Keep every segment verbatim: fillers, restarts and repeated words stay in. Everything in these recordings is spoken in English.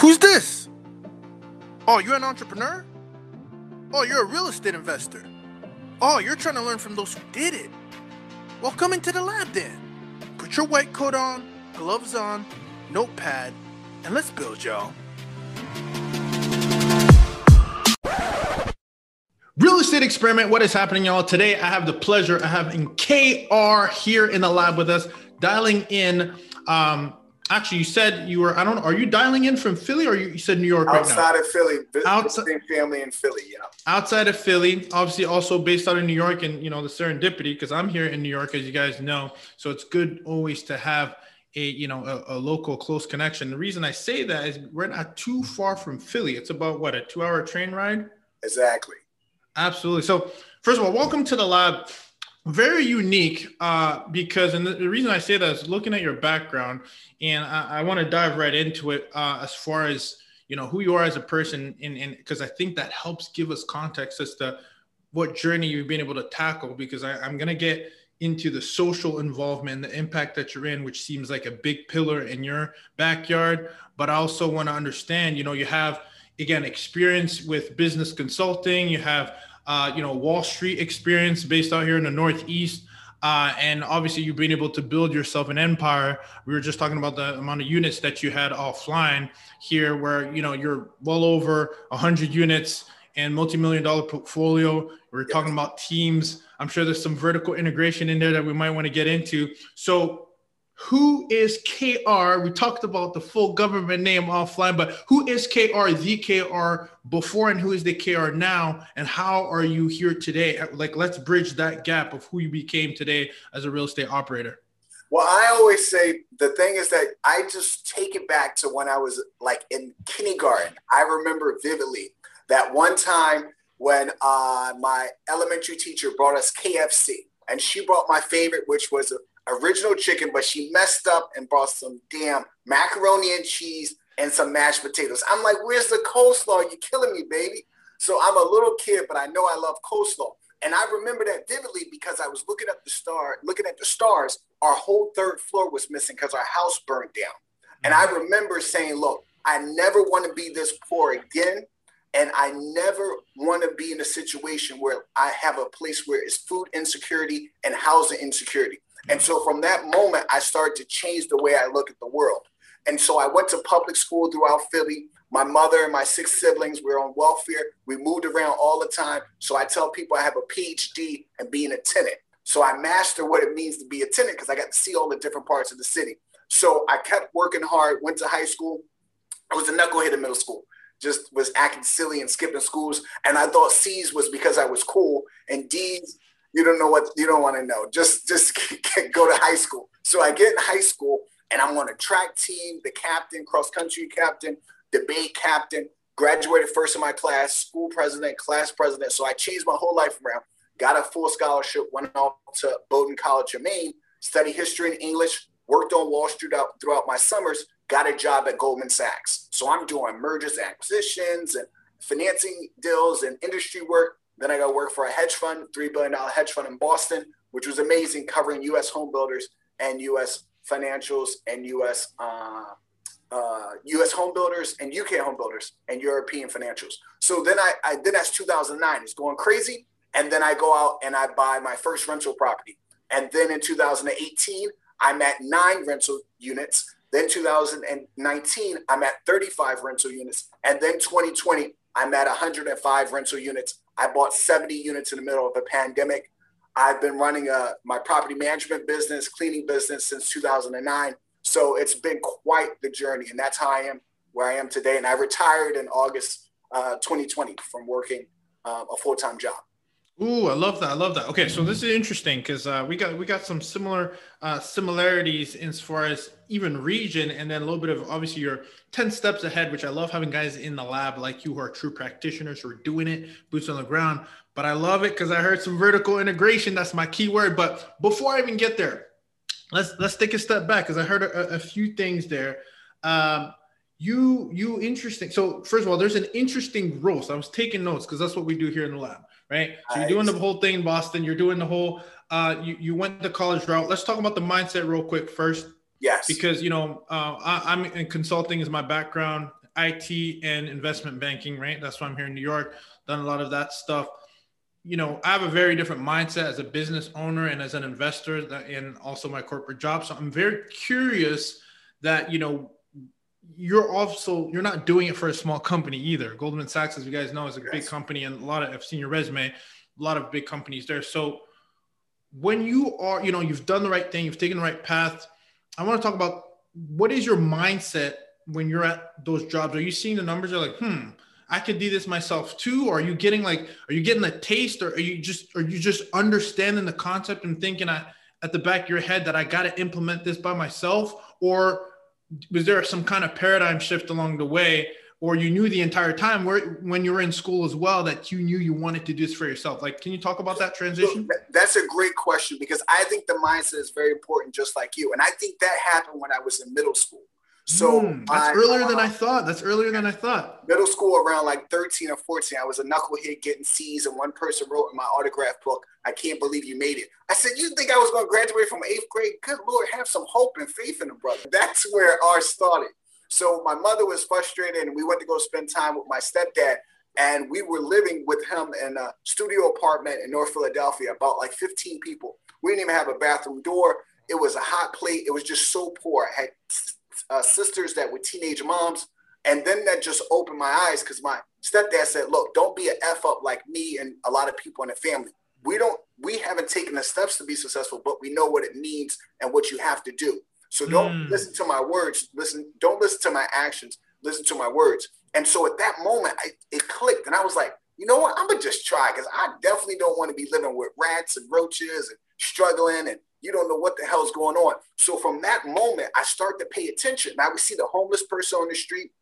Who's this? Oh, you're an entrepreneur? Oh, you're a real estate investor? Oh, you're trying to learn from those who did it? Well, come into the lab then. Put your white coat on, gloves on, notepad, and let's build, y'all. Real estate experiment, what is happening, y'all? Today, I have the pleasure of having K R here in the lab with us, dialing in. Um, actually, you said you were, I don't know, are you dialing in from Philly or you said New York right now? Outside of Philly, visiting family in Philly, yeah. Outside of Philly, obviously also based out of New York and, you know, the serendipity, because I'm here in New York, as you guys know. So it's good always to have a, you know, a, a local close connection. The reason I say that is we're not too far from Philly. It's about, what, a two-hour train ride? Exactly. Absolutely. So first of all, welcome to the lab. Very unique uh, because, and the, the reason I say that is looking at your background, and I, I want to dive right into it uh, as far as, you know, who you are as a person, and and because I think that helps give us context as to what journey you've been able to tackle, because I, I'm going to get into the social involvement, the impact that you're in, which seems like a big pillar in your backyard. But I also want to understand, you know, you have, again, experience with business consulting. You have, uh, you know, Wall Street experience based out here in the Northeast. Uh, and obviously you've been able to build yourself an empire. We were just talking about the amount of units that you had offline here, where, you know, you're well over one hundred units and multi-million dollar portfolio. We're yes. talking about teams. I'm sure there's some vertical integration in there that we might want to get into. So who is K R? We talked about the full government name offline, but who is K R, the K R before, and who is the K R now? And how are you here today? Like, let's bridge that gap of who you became today as a real estate operator. Well, I always say the thing is that I just take it back to when I was like in kindergarten. I remember vividly that one time when uh, my elementary teacher brought us K F C, and she brought my favorite, which was a original chicken, but she messed up and brought some damn macaroni and cheese and some mashed potatoes. I'm like, where's the coleslaw? You're killing me, baby. So I'm a little kid, but I know I love coleslaw. And I remember that vividly because I was looking up the star, looking at the stars. Our whole third floor was missing because our house burned down. And I remember saying, look, I never want to be this poor again. And I never want to be in a situation where I have a place where it's food insecurity and housing insecurity. And so from that moment, I started to change the way I look at the world. And so I went to public school throughout Philly. My mother and my six siblings were on welfare. We moved around all the time. So I tell people I have a P H D in being a tenant. So I mastered what it means to be a tenant because I got to see all the different parts of the city. So I kept working hard, went to high school. I was a knucklehead in middle school. Just was acting silly and skipping schools. And I thought C's was because I was cool, and D's, you don't know what, you don't want to know. Just just go to high school. So I get in high school and I'm on a track team, the captain, cross country captain, debate captain, graduated first in my class, school president, class president. So I changed my whole life around, got a full scholarship, went off to Bowdoin College in Maine, studied history and English, worked on Wall Street out throughout my summers, got a job at Goldman Sachs. So I'm doing mergers and acquisitions and financing deals and industry work. Then I got to work for a hedge fund, three billion dollar hedge fund in Boston, which was amazing, covering U S home builders and U S financials and U S uh, uh, U S home builders and U K home builders and European financials. So then I, I then that's two thousand nine. It's going crazy. And then I go out and I buy my first rental property. And then in two thousand eighteen, I'm at nine rental units. Then two thousand nineteen, I'm at thirty-five rental units. And then twenty twenty, I'm at one hundred five rental units. I bought seventy units in the middle of a pandemic. I've been running a, my property management business, cleaning business since two thousand nine. So it's been quite the journey. And that's how I am where I am today. And I retired in August uh, twenty twenty from working uh, a full-time job. Ooh, I love that. I love that. Okay. So this is interesting because uh, we got we got some similar uh, similarities as far as even region, and then a little bit of obviously you're ten steps ahead, which I love having guys in the lab like you who are true practitioners who are doing it, boots on the ground. But I love it because I heard some vertical integration. That's my key word. But before I even get there, let's let's take a step back because I heard a, a few things there. Um, you you interesting. So first of all, there's an interesting growth. So I was taking notes because that's what we do here in the lab. Right. So you're doing the whole thing in Boston. You're doing the whole, uh, you, you went the college route. Let's talk about the mindset real quick first. Yes. Because, you know, uh, I, I'm in consulting is my background. I T and investment banking, right? That's why I'm here in New York, done a lot of that stuff. You know, I have a very different mindset as a business owner and as an investor, and also my corporate job. So I'm very curious that, you know, you're also, you're not doing it for a small company either. Goldman Sachs, as you guys know, is a yes. big company, and a lot of, I've seen your resume, a lot of big companies there. So when you are, you know, you've done the right thing, you've taken the right path. I want to talk about, what is your mindset when you're at those jobs? Are you seeing the numbers? You're like, hmm, I could do this myself too. Or are you getting like, are you getting a taste, or are you just, are you just understanding the concept and thinking I, at the back of your head that I got to implement this by myself? Or was there some kind of paradigm shift along the way, or you knew the entire time where, when you were in school as well, that you knew you wanted to do this for yourself? Like, can you talk about that transition? That's a great question, because I think the mindset is very important, just like you. And I think that happened when I was in middle school. So mm, that's my, earlier uh, than I thought. That's earlier than I thought. Middle school, around like thirteen or fourteen, I was a knucklehead getting C's, and one person wrote in my autograph book, "I can't believe you made it." I said, "You think I was going to graduate from eighth grade? Good Lord, have some hope and faith in a brother." That's where ours started. So my mother was frustrated, and we went to go spend time with my stepdad, and we were living with him in a studio apartment in North Philadelphia, about like fifteen people. We didn't even have a bathroom door. It was a hot plate. It was just so poor. I had Uh, sisters that were teenage moms. And then that just opened my eyes, because my stepdad said, "Look, don't be an F up like me and a lot of people in the family. We don't, we haven't taken the steps to be successful, but we know what it means and what you have to do. So don't mm. listen to my words. Listen, don't listen to my actions. Listen to my words." And so at that moment, I, it clicked, and I was like, you know what? I'm gonna just try, because I definitely don't want to be living with rats and roaches and struggling, and you don't know what the hell's going on. So from that moment, I start to pay attention. I would see the homeless person on the street,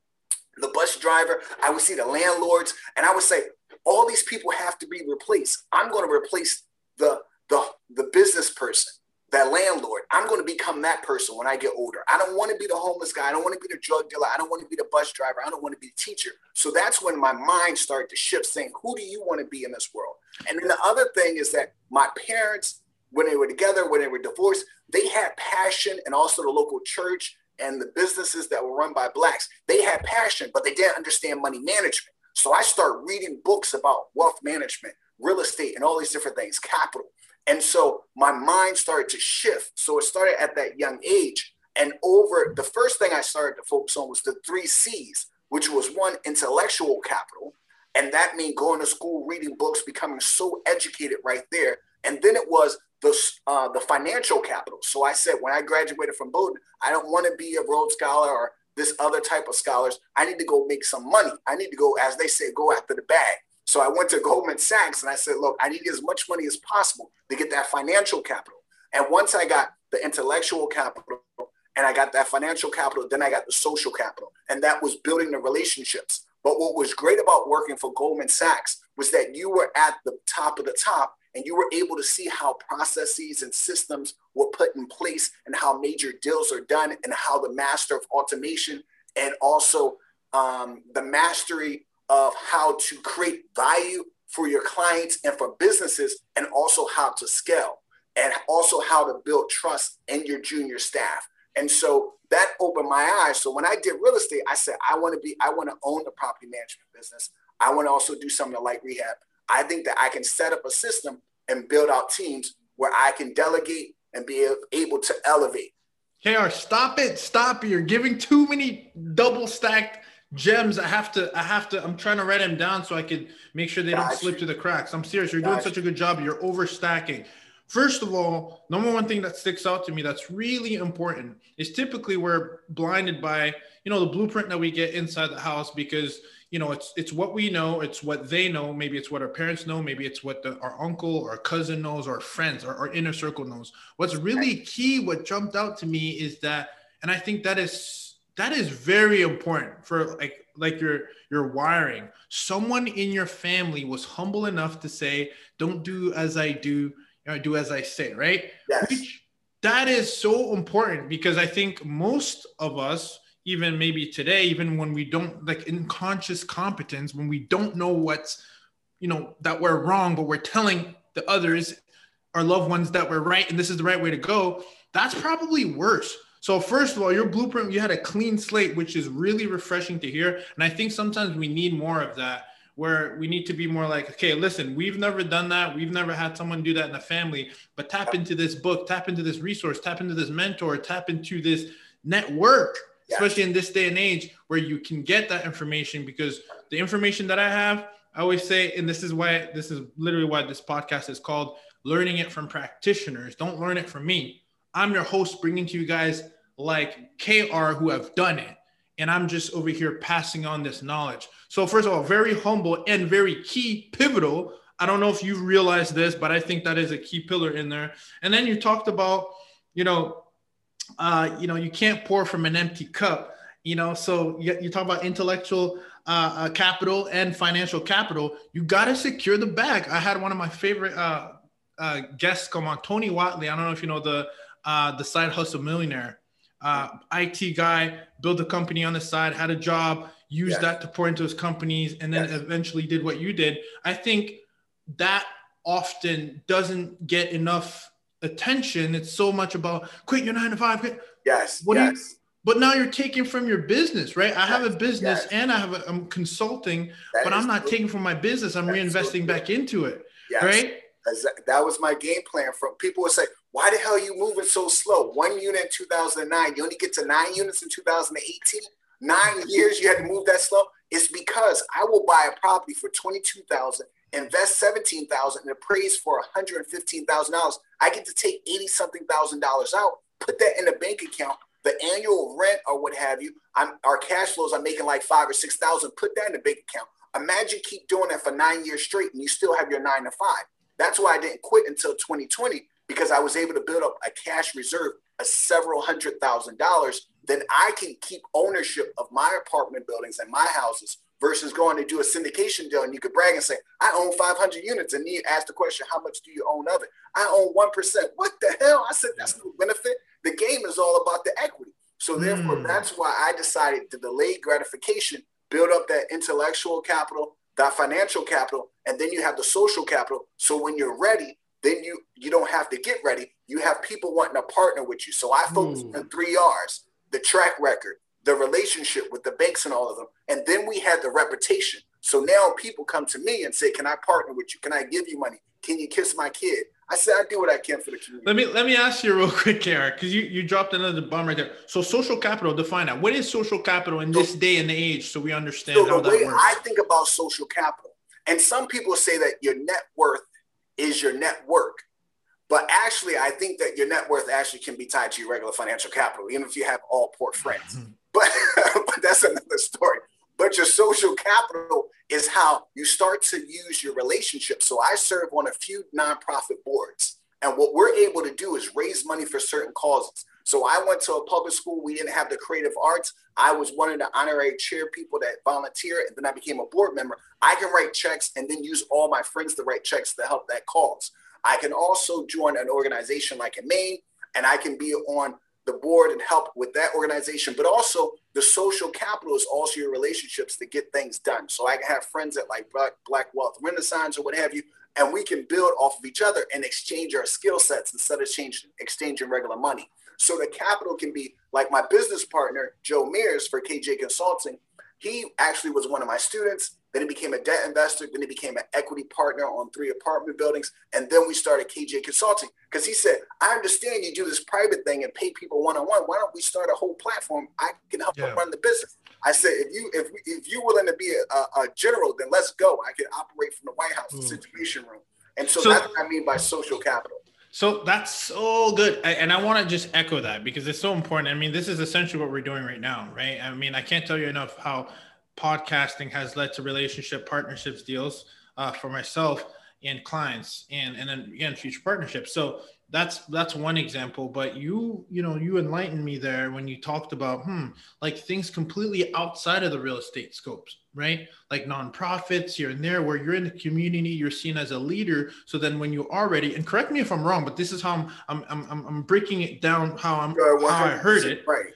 the bus driver. I would see the landlords, and I would say, all these people have to be replaced. I'm going to replace the, the, the business person, that landlord. I'm going to become that person when I get older. I don't want to be the homeless guy. I don't want to be the drug dealer. I don't want to be the bus driver. I don't want to be the teacher. So that's when my mind started to shift, saying, who do you want to be in this world? And then the other thing is that my parents, when they were together, when they were divorced, they had passion, and also the local church and the businesses that were run by Blacks. They had passion, but they didn't understand money management. So I started reading books about wealth management, real estate, and all these different things, capital. And so my mind started to shift. So it started at that young age. And over, the first thing I started to focus on was the three C's, which was one, intellectual capital. And that means going to school, reading books, becoming so educated right there. And then it was the, uh, the financial capital. So I said, when I graduated from Bowdoin, I don't want to be a Rhodes Scholar or this other type of scholars. I need to go make some money. I need to go, as they say, go after the bag. So I went to Goldman Sachs, and I said, look, I need as much money as possible to get that financial capital. And once I got the intellectual capital and I got that financial capital, then I got the social capital. And that was building the relationships. But what was great about working for Goldman Sachs was that you were at the top of the top, and you were able to see how processes and systems were put in place, and how major deals are done, and how the master of automation, and also um, the mastery of how to create value for your clients and for businesses, and also how to scale, and also how to build trust in your junior staff. And so that opened my eyes. So when I did real estate, I said, I want to be, I want to own the property management business. I want to also do something like rehab. I think that I can set up a system and build out teams where I can delegate and be able to elevate. K R, stop it. Stop. You're giving too many double stacked gems. I have to, I have to, I'm trying to write them down so I can make sure they Got don't you. slip through the cracks. I'm serious. You're Got doing you. such a good job. You're overstacking. First of all, number one thing that sticks out to me that's really important is typically we're blinded by, you know, the blueprint that we get inside the house, because, you know, it's it's what we know, it's what they know, maybe it's what our parents know, maybe it's what the, our uncle or cousin knows, or friends or our inner circle knows. What's really key, what jumped out to me is that, and I think that is that is very important for like like your your wiring. Someone in your family was humble enough to say, "Don't do as I do. I do as I say," right? Yes. Which, that is so important, because I think most of us, even maybe today, even when we don't, like in conscious competence, when we don't know what's, you know, that we're wrong, but we're telling the others, our loved ones, that we're right and this is the right way to go, that's probably worse. So first of all, your blueprint, you had a clean slate, which is really refreshing to hear. And I think sometimes we need more of that, where we need to be more like, okay, listen, we've never done that. We've never had someone do that in a family, but tap into this book, tap into this resource, tap into this mentor, tap into this network, yeah. especially in this day and age where you can get that information, because the information that I have, I always say, and this is why, this is literally why this podcast is called Learning It From Practitioners. Don't learn it from me. I'm your host, bringing to you guys like K R who have done it. And I'm just over here passing on this knowledge. So first of all, very humble and very key, pivotal. I don't know if you've realized this, but I think that is a key pillar in there. And then you talked about, you know, uh, you know, you can't pour from an empty cup, you know, so you, you talk about intellectual uh, uh, capital and financial capital. You got to secure the bag. I had one of my favorite uh, uh, guests come on, Tony Whatley. I don't know if you know the Uh, the side hustle millionaire, uh, I T guy, built a company on the side, had a job, used yes. that to pour into his companies, and then yes. eventually did what you did. I think that often doesn't get enough attention. It's so much about quit your nine to five. Quit. Yes. What yes. You, but now you're taking from your business, right? I yes. have a business yes. and I have a, I'm consulting, that but I'm not true. taking from my business. I'm that reinvesting back into it. Yes. Right. That was my game plan. From people would say, why the hell are you moving so slow? One unit in two thousand nine, you only get to nine units in two thousand eighteen. Nine years you had to move that slow. It's because I will buy a property for twenty-two thousand dollars, invest seventeen thousand dollars, and appraise for one hundred fifteen thousand dollars. I get to take eighty something thousand dollars out, put that in the bank account, the annual rent or what have you. I'm, our cash flows, I'm making like five or six thousand, put that in the bank account. Imagine keep doing that for nine years straight and you still have your nine to five. That's why I didn't quit until twenty twenty, because I was able to build up a cash reserve of several hundred thousand dollars. Then I can keep ownership of my apartment buildings and my houses versus going to do a syndication deal. And you could brag and say, I own five hundred units. And then you ask the question, how much do you own of it? I own one percent. What the hell? I said, that's no benefit. The game is all about the equity. So therefore, mm. that's why I decided to delay gratification, build up that intellectual capital, that financial capital, and then you have the social capital. So when you're ready, then you, you don't have to get ready. You have people wanting to partner with you. So I focus mm. on three R's, the track record, the relationship with the banks and all of them. And then we had the reputation. So now people come to me and say, can I partner with you? Can I give you money? Can you kiss my kid? I said, I do what I can for the community. Let me, let me ask you real quick, Eric, because you, you dropped another bomb right there. So social capital, define that. What is social capital in this day and age so we understand so how that works? The way I think about social capital, and some people say that your net worth is your net work. But actually, I think that your net worth actually can be tied to your regular financial capital, even if you have all poor friends. Mm-hmm. But, but that's another story. But your social capital is how you start to use your relationship. So I serve on a few nonprofit boards. And what we're able to do is raise money for certain causes. So I went to a public school. We didn't have the creative arts. I was one of the honorary chair people that volunteer. And then I became a board member. I can write checks and then use all my friends to write checks to help that cause. I can also join an organization like in Maine, and I can be on the board and help with that organization. But also the social capital is also your relationships to get things done. So I can have friends at like Black Wealth Renaissance or what have you, and we can build off of each other and exchange our skill sets instead of changing, exchanging regular money. So the capital can be like my business partner, Joe Mears for K J Consulting. He actually was one of my students. Then he became a debt investor. Then he became an equity partner on three apartment buildings. And then we started K J Consulting because he said, I understand you do this private thing and pay people one-on-one. Why don't we start a whole platform? I can help yeah. them run the business. I said, if, you, if, if you're willing to be a, a, a general, then let's go. I can operate from the White House mm. situation room. And so, so that's what I mean by social capital. So that's so good. And I want to just echo that because it's so important. I mean, this is essentially what we're doing right now, right? I mean, I can't tell you enough how podcasting has led to relationship partnerships deals uh, for myself and clients and, and then again, future partnerships. So that's, that's one example, but you, you know, you enlightened me there when you talked about, hmm, like things completely outside of the real estate scopes, right? Like nonprofits here and there where you're in the community, you're seen as a leader. So then when you are ready, and correct me if I'm wrong, but this is how I'm, I'm, I'm, I'm breaking it down, how I'm, how I heard it. Right.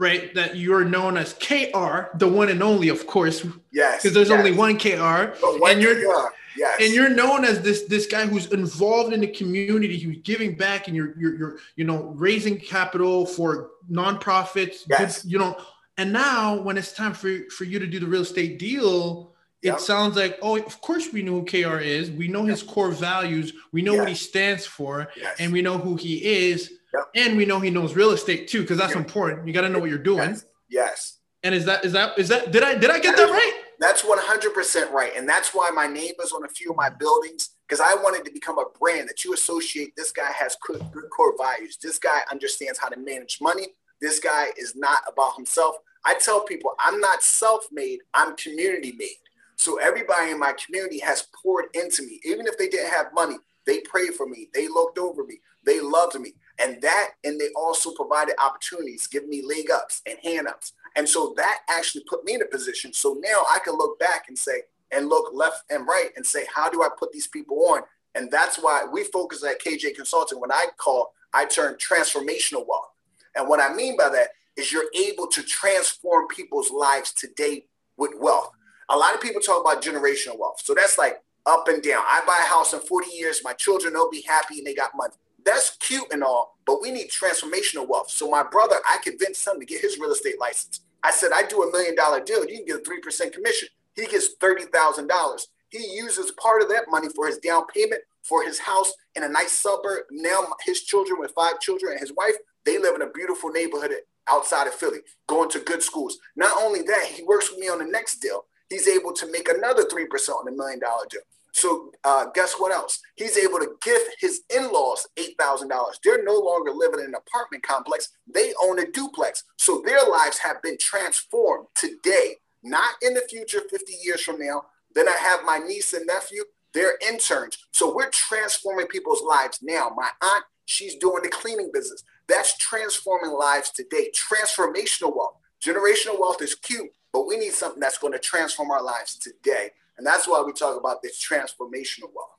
Right, that you're known as K R, the one and only, of course. Yes. Because there's yes. only one K R. But one and you're K R. Yes. And you're known as this this guy who's involved in the community, who's giving back, and you're you're, you're you know raising capital for nonprofits. Yes. You know, and now when it's time for for you to do the real estate deal, it yep. sounds like, oh, of course we know who K R is. We know his core values. We know yes. what he stands for, yes. and we know who he is, yep. and we know he knows real estate too, because that's yep. important. You got to know what you're doing. Yes. yes. And is that is that is that did I did I get that right? That's one hundred percent right, and that's why my name is on a few of my buildings, because I wanted to become a brand that you associate. This guy has good core values. This guy understands how to manage money. This guy is not about himself. I tell people, I'm not self-made. I'm community-made. So everybody in my community has poured into me. Even if they didn't have money, they prayed for me. They looked over me. They loved me. And that, and they also provided opportunities, giving me leg ups and hand ups. And so that actually put me in a position. So now I can look back and say, and look left and right and say, how do I put these people on? And that's why we focus at K J Consulting. When I call, I turn transformational wealth. And what I mean by that is you're able to transform people's lives today with wealth. A lot of people talk about generational wealth. So that's like up and down. I buy a house in forty years. My children, they'll be happy and they got money. That's cute and all, but we need transformational wealth. So my brother, I convinced him to get his real estate license. I said, I do a million dollar deal. You can get a three percent commission. He gets thirty thousand dollars. He uses part of that money for his down payment, for his house in a nice suburb. Now his children, with five children and his wife, they live in a beautiful neighborhood outside of Philly, going to good schools. Not only that, he works with me on the next deal. He's able to make another three percent on a million dollar deal. So uh, guess what else? He's able to gift his in-laws eight thousand dollars. They're no longer living in an apartment complex. They own a duplex. So their lives have been transformed today, not in the future, fifty years from now. Then I have my niece and nephew. They're interns. So we're transforming people's lives now. My aunt, she's doing the cleaning business. That's transforming lives today. Transformational wealth. Generational wealth is cute, but we need something that's going to transform our lives today. And that's why we talk about this transformational wealth.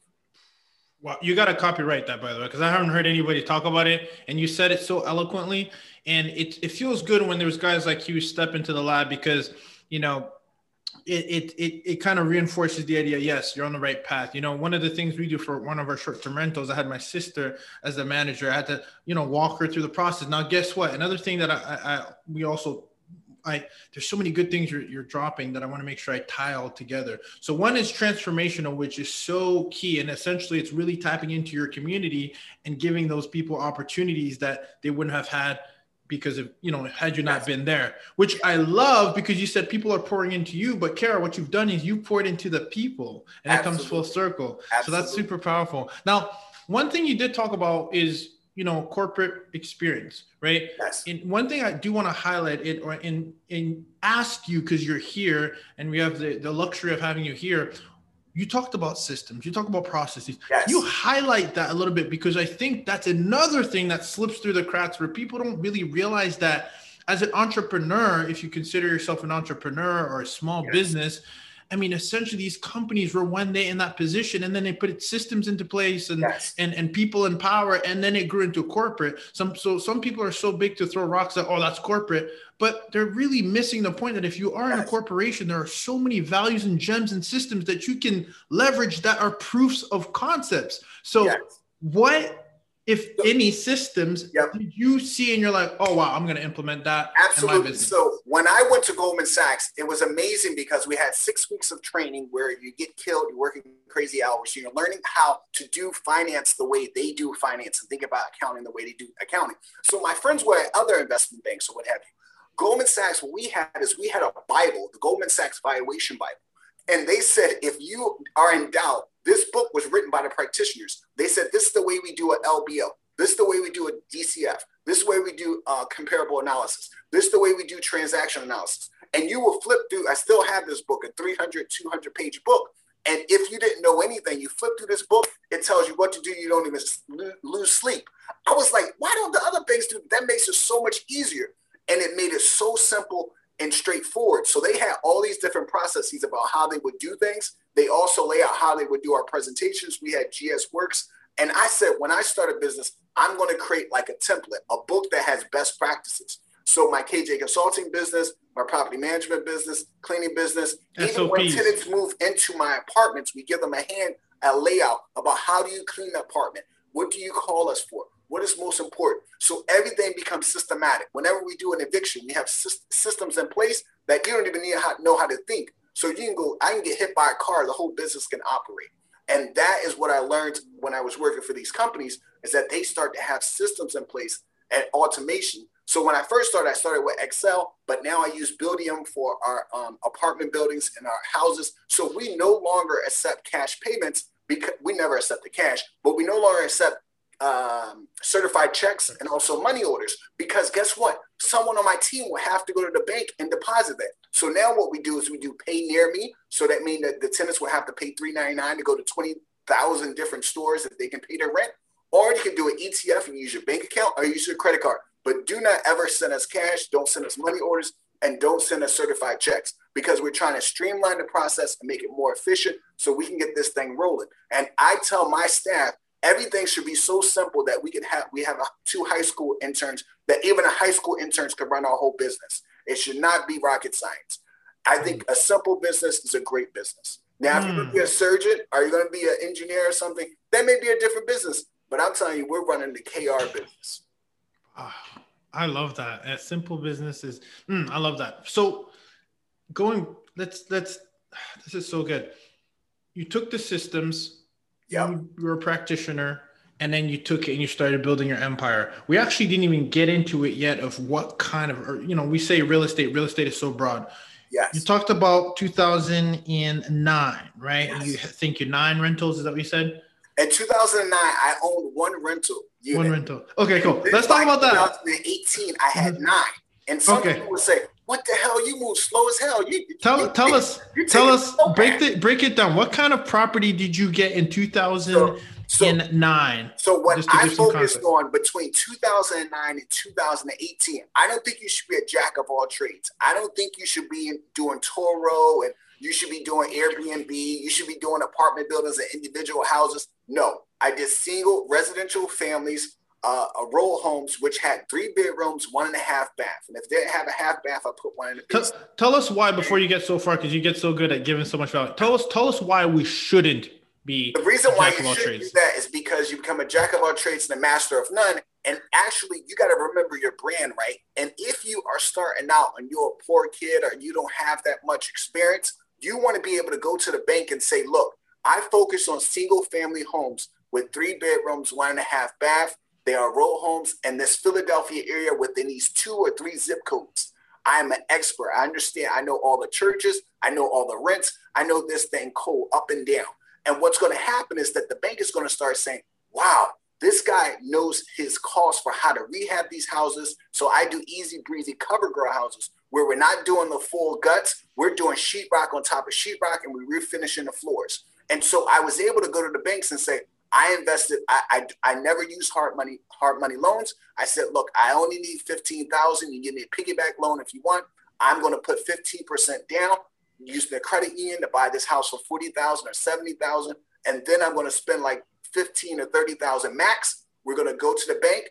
Well, you got to copyright that, by the way, because I haven't heard anybody talk about it. And you said it so eloquently. And it, it feels good when there's guys like you step into the lab, because, you know, it it it, it kind of reinforces the idea. Yes, you're on the right path. You know, one of the things we do for one of our short-term rentals, I had my sister as the manager. I had to, you know, walk her through the process. Now, guess what? Another thing that I, I, I we also I, there's so many good things you're, you're dropping that I want to make sure I tie all together. So one is transformational, which is so key. And essentially it's really tapping into your community and giving those people opportunities that they wouldn't have had because of, you know, had you not been there, which I love, because you said people are pouring into you, but Kara, what you've done is you poured into the people, and Absolutely. It comes full circle. Absolutely. So that's super powerful. Now, one thing you did talk about is, you know, corporate experience, right? Yes. And one thing I do want to highlight it or and, and ask you, because you're here and we have the, the luxury of having you here. You talked about systems, you talked about processes. Yes. You highlight that a little bit, because I think that's another thing that slips through the cracks, where people don't really realize that as an entrepreneur, if you consider yourself an entrepreneur or a small yes. business, I mean, essentially these companies were one day in that position, and then they put systems into place and, yes. and, and people in power, and then it grew into corporate. Some, so some people are so big to throw rocks at, oh, that's corporate, but they're really missing the point that if you are yes. in a corporation, there are so many values and gems and systems that you can leverage that are proofs of concepts. So yes. what, if so, any systems yep. did you see and you're like, oh, wow, I'm going to implement that Absolutely. in my business? So when I went to Goldman Sachs, it was amazing, because we had six weeks of training where you get killed, you're working crazy hours. So you're learning how to do finance the way they do finance, and think about accounting the way they do accounting. So my friends were at other investment banks or what have you. Goldman Sachs, what we had is we had a Bible, the Goldman Sachs Valuation Bible. And they said, if you are in doubt, this book was written by the practitioners. They said, this is the way we do an L B O. This is the way we do a D C F. This is the way we do uh, comparable analysis. This is the way we do transaction analysis. And you will flip through. I still have this book, a three hundred, two hundred page book. And if you didn't know anything, you flip through this book, it tells you what to do. You don't even lose sleep. I was like, why don't the other things do? That makes it so much easier. And it made it so simple and straightforward. So they had all these different processes about how they would do things. They also lay out how they would do our presentations. We had G S Works. And I said, when I start a business, I'm going to create like a template, a book that has best practices. So my K J Consulting business, my property management business, cleaning business, S O Ps. Even when tenants move into my apartments, we give them a hand, a layout about how do you clean the apartment? What do you call us for? What is most important? So everything becomes systematic. Whenever we do an eviction, we have systems in place that you don't even need to know how to think. So you can go, I can get hit by a car, the whole business can operate. And that is what I learned when I was working for these companies, is that they start to have systems in place and automation. So when I first started, I started with Excel, but now I use Buildium for our um, apartment buildings and our houses. So we no longer accept cash payments, because we never accept the cash, but we no longer accept um, certified checks and also money orders, because guess what? Someone on my team will have to go to the bank and deposit that. So now what we do is we do pay near me. So that means that the tenants will have to pay three ninety-nine to go to twenty thousand different stores if they can pay their rent, or you can do an E T F and use your bank account or use your credit card, but do not ever send us cash. Don't send us money orders, and don't send us certified checks, because we're trying to streamline the process and make it more efficient so we can get this thing rolling. And I tell my staff, everything should be so simple that we can have, we have a, two high school interns, that even a high school interns could run our whole business. It should not be rocket science. I think a simple business is a great business. Now, mm. if you're gonna be a surgeon, or you're gonna be an engineer or something, that may be a different business, but I'm telling you, we're running the K R business. Oh, I love that. A simple business is, mm, I love that. So going, let's, let's, this is so good. You took the systems, yeah, you were a practitioner, and then you took it and you started building your empire. We actually didn't even get into it yet of what kind of, or, you know, we say real estate, real estate is so broad. Yes. You talked about two thousand nine, right? Yes. You think your nine rentals, is that what you said? In two thousand nine, I owned one rental unit. One rental. Okay, cool. Let's talk about that. In twenty eighteen, I had nine. And some okay. people would say, what the hell? You move slow as hell. You, tell, you, tell us, tell us, so break, the, break it down. What kind of property did you get in two thousand nine? So, so, so what I focused on between two thousand nine and two thousand eighteen, I don't think you should be a jack of all trades. I don't think you should be doing Toro, and you should be doing Airbnb. You should be doing apartment buildings and individual houses. No, I did single residential families, Uh, a row of homes, which had three bedrooms, one and a half bath. And if they didn't have a half bath, I put one in the basement. Tell, tell us why, before you get so far, because you get so good at giving so much value. Tell us, tell us why we shouldn't be. The reason why you shouldn't do that is because you become a jack of all trades and a master of none. And actually, you got to remember your brand, right? And if you are starting out and you're a poor kid or you don't have that much experience, you want to be able to go to the bank and say, look, I focus on single family homes with three bedrooms, one and a half bath. They are row homes in this Philadelphia area within these two or three zip codes. I am an expert. I understand. I know all the churches. I know all the rents. I know this thing cold up and down. And what's going to happen is that the bank is going to start saying, wow, this guy knows his cost for how to rehab these houses. So I do easy breezy cover girl houses where we're not doing the full guts. We're doing sheetrock on top of sheetrock, and we're refinishing the floors. And so I was able to go to the banks and say, I invested, I, I, I never used hard money, hard money loans. I said, look, I only need fifteen thousand. You give me a piggyback loan if you want. I'm going to put fifteen percent down, using the credit union to buy this house for forty thousand or seventy thousand. And then I'm going to spend like fifteen or thirty thousand max. We're going to go to the bank,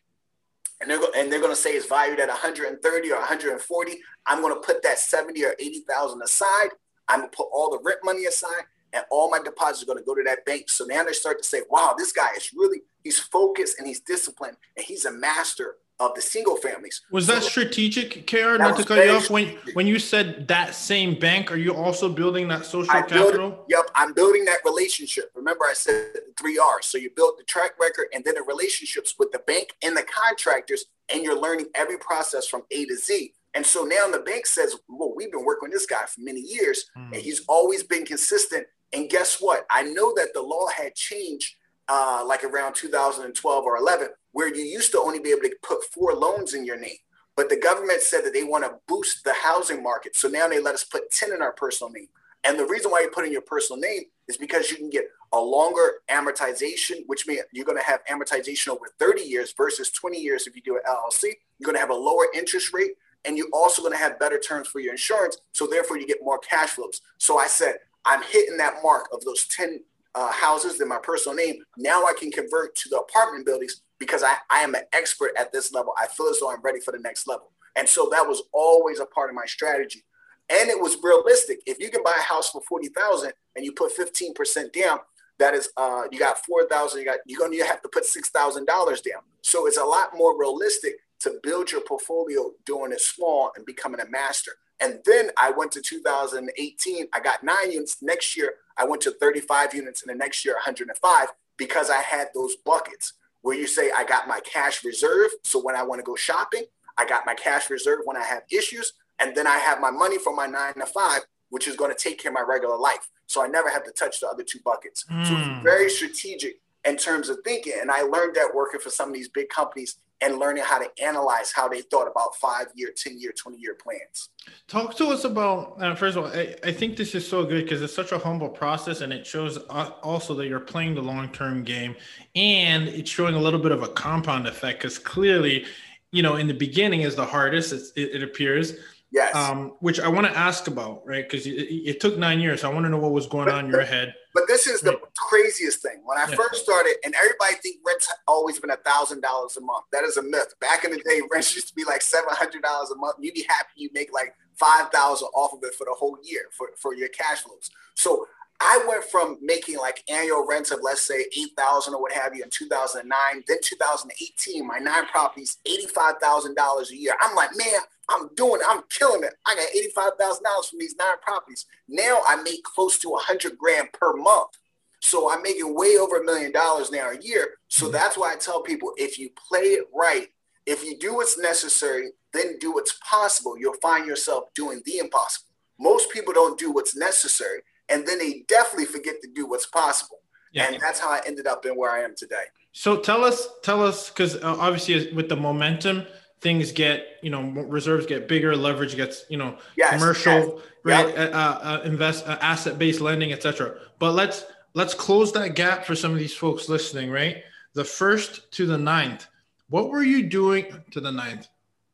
and they're, go, and they're going to say it's valued at one hundred thirty or one hundred forty. I'm going to put that seventy or eighty thousand aside. I'm going to put all the rent money aside, and all my deposits are going to go to that bank. So now they start to say, wow, this guy is really, he's focused and he's disciplined, and he's a master of the single families. Was so that strategic, K R, not to cut you off? When, when you said that same bank, are you also building that social I capital? Build, yep, I'm building that relationship. Remember I said three R's. So you build the track record, and then the relationships with the bank and the contractors, and you're learning every process from A to Z. And so now the bank says, well, we've been working with this guy for many years, mm. and he's always been consistent. And guess what? I know that the law had changed uh, like around two thousand twelve or eleven, where you used to only be able to put four loans in your name. But the government said that they want to boost the housing market. So now they let us put ten in our personal name. And the reason why you put in your personal name is because you can get a longer amortization, which means you're going to have amortization over thirty years versus twenty years if you do an L L C. You're going to have a lower interest rate, and you're also going to have better terms for your insurance. So therefore, you get more cash flows. So I said, I'm hitting that mark of those ten uh, houses in my personal name. Now I can convert to the apartment buildings because I, I am an expert at this level. I feel as though I'm ready for the next level. And so that was always a part of my strategy. And it was realistic. If you can buy a house for forty thousand dollars and you put fifteen percent down, that is, uh, you got four thousand dollars, you got, you're going to have to put six thousand dollars down. So it's a lot more realistic to build your portfolio doing it small and becoming a master. And then I went to two thousand eighteen, I got nine units. Next year, I went to thirty-five units, and the next year, one hundred five, because I had those buckets where you say, I got my cash reserve. So when I want to go shopping, I got my cash reserve when I have issues. And then I have my money for my nine to five, which is going to take care of my regular life. So I never have to touch the other two buckets. Mm. So it's very strategic in terms of thinking. And I learned that working for some of these big companies and learning how to analyze how they thought about five-year, ten-year, twenty-year plans. Talk to us about, uh, first of all, I, I think this is so good because it's such a humble process, and it shows uh, also that you're playing the long-term game, and it's showing a little bit of a compound effect because clearly, you know, in the beginning is the hardest, it's, it, it appears. Yes. Um, which I want to ask about, right? Because it, it took nine years. So I want to know what was going but, on in your head. But this is the right. craziest thing. When I yeah. first started, and everybody think rent's always been a thousand dollars a month. That is a myth. Back in the day, rent used to be like seven hundred dollars a month. You'd be happy you make like five thousand off of it for the whole year for, for your cash flows. So I went from making like annual rents of, let's say, eight thousand or what have you in two thousand and nine. Then two thousand and eighteen, my nine properties, eighty-five thousand dollars a year. I'm like, man, I'm doing it. I'm killing it. I got eighty-five thousand dollars from these nine properties. Now I make close to a hundred grand per month. So I'm making way over a million dollars now a year. So that's why I tell people, if you play it right, if you do what's necessary, then do what's possible, you'll find yourself doing the impossible. Most people don't do what's necessary, and then they definitely forget to do what's possible. Yeah. And that's how I ended up in where I am today. So tell us, tell us, because obviously with the momentum, things get, you know, reserves get bigger, leverage gets, you know, yes, commercial, yes, right? Yep. Uh, uh, invest, uh, asset-based lending, et cetera. But let's, let's close that gap for some of these folks listening, right? The first to the ninth, what were you doing to the ninth?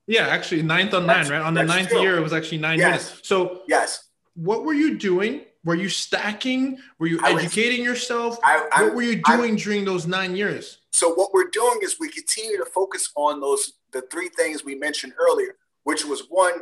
Yeah, actually ninth on that's, nine, right? On the ninth true. year, it was actually nine yes. minutes. So yes, what were you doing? Were you stacking? Were you educating was, yourself? I, I, what were you doing I, during those nine years? So what we're doing is we continue to focus on those, the three things we mentioned earlier, which was one,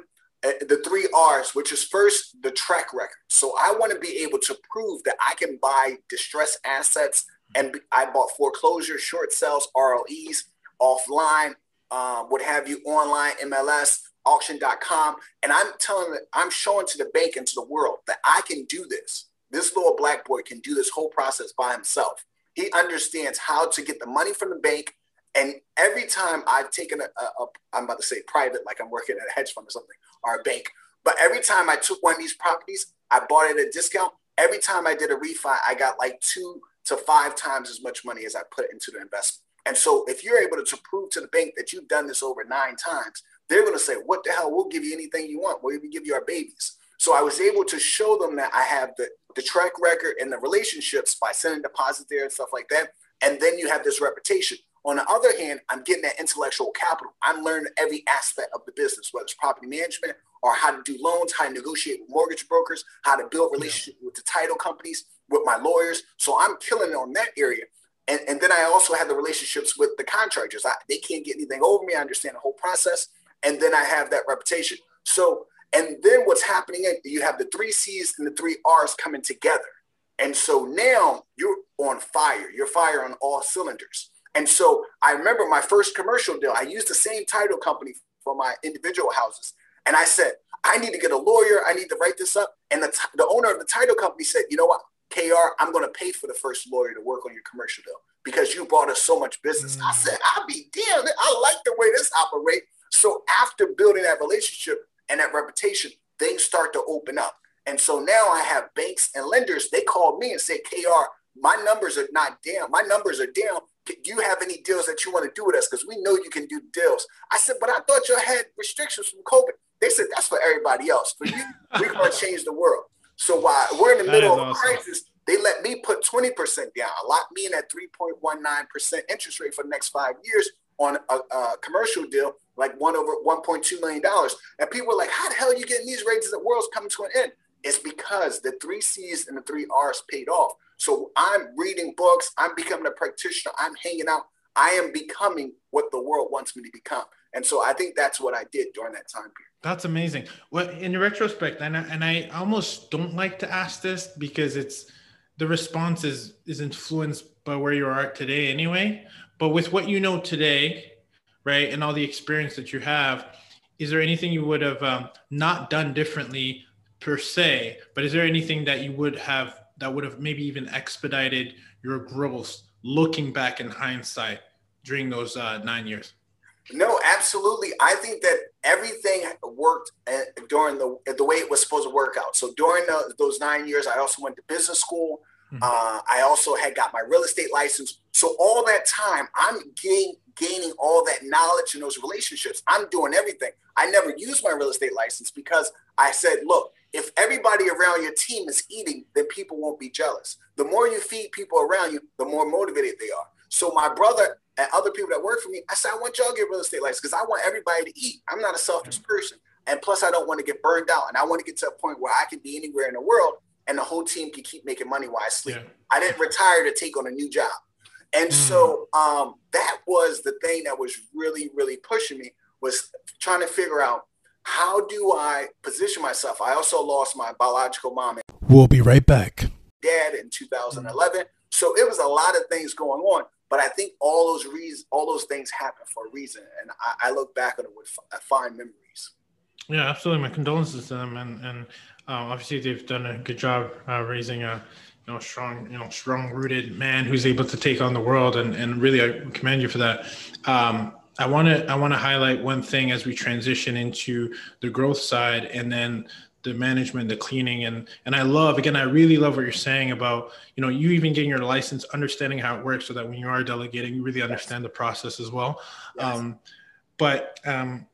uh, the three R's, which is first, the track record. So I want to be able to prove that I can buy distressed assets, and I bought foreclosure, short sales, R L Es, offline, uh, what have you, online, M L S, auction dot com. And I'm telling, I'm showing to the bank and to the world that I can do this. This little black boy can do this whole process by himself. He understands how to get the money from the bank. And every time I've taken a, a, a, I'm about to say private, like I'm working at a hedge fund or something, or a bank. But every time I took one of these properties, I bought it at a discount. Every time I did a refi, I got like two to five times as much money as I put into the investment. And so if you're able to prove to the bank that you've done this over nine times, they're going to say, what the hell, we'll give you anything you want. We'll even give you our babies. So I was able to show them that I have the, the track record and the relationships by sending deposits there and stuff like that. And then you have this reputation. On the other hand, I'm getting that intellectual capital. I'm learning every aspect of the business, whether it's property management or how to do loans, how to negotiate with mortgage brokers, how to build relationships yeah. with the title companies, with my lawyers. So I'm killing it on that area. And, and then I also have the relationships with the contractors. I, they can't get anything over me. I understand the whole process. And then I have that reputation. So, and then what's happening, you have the three C's and the three R's coming together. And so now you're on fire. You're fire on all cylinders. And so I remember my first commercial deal, I used the same title company for my individual houses. And I said, I need to get a lawyer. I need to write this up. And the, t- the owner of the title company said, you know what, K R, I'm going to pay for the first lawyer to work on your commercial deal because you brought us so much business. Mm. I said, I'll be damned. I like the way this operates. So after building that relationship and that reputation, things start to open up. And so now I have banks and lenders. They call me and say, K R, my numbers are not down. My numbers are down. Do you have any deals that you want to do with us? Because we know you can do deals. I said, but I thought you had restrictions from COVID. They said, that's for everybody else. For you, we're going to change the world. So while we're in the middle of a crisis, they let me put twenty percent down. I locked me in at three point one nine percent interest rate for the next five years on a, a commercial deal, like one over one point two million dollars. And people were like, how the hell are you getting these rates? The world's coming to an end. It's because the three C's and the three R's paid off. So I'm reading books. I'm becoming a practitioner. I'm hanging out. I am becoming what the world wants me to become. And so I think that's what I did during that time period. That's amazing. Well, in retrospect, and I, and I almost don't like to ask this because it's the response is, is influenced by where you are today anyway. But with what you know today, right, and all the experience that you have, is there anything you would have um, not done differently per se, but is there anything that you would have that would have maybe even expedited your growth looking back in hindsight during those uh, nine years? No, absolutely. I think that everything worked during the the way it was supposed to work out. So during the, those nine years, I also went to business school. Mm-hmm. Uh, I also had got my real estate license. So all that time, I'm getting, gaining all that knowledge and those relationships. I'm doing everything. I never used my real estate license because I said, look, if everybody around your team is eating, then people won't be jealous. The more you feed people around you, the more motivated they are. So my brother and other people that work for me, I said, I want y'all to get real estate license because I want everybody to eat. I'm not a selfish person. And plus, I don't want to get burned out. And I want to get to a point where I can be anywhere in the world and the whole team can keep making money while I sleep. Yeah. I didn't retire to take on a new job. And mm. so um, that was the thing that was really, really pushing me, was trying to figure out, how do I position myself? I also lost my biological mom. We'll be right back. Dad in two thousand eleven. Mm. So it was a lot of things going on. But I think all those reasons, all those things happen for a reason. And I, I look back on it with fine memories. Yeah, absolutely. My condolences to them. And, and um, obviously they've done a good job uh, raising a you know, strong, you know, strong rooted man who's able to take on the world. And, and really, I commend you for that. Um, I want to I want to highlight one thing as we transition into the growth side and then the management, the cleaning. And, and I love, again, I really love what you're saying about, you know, you even getting your license, understanding how it works so that when you are delegating, you really understand yes. the process as well. Yes. Um, but um,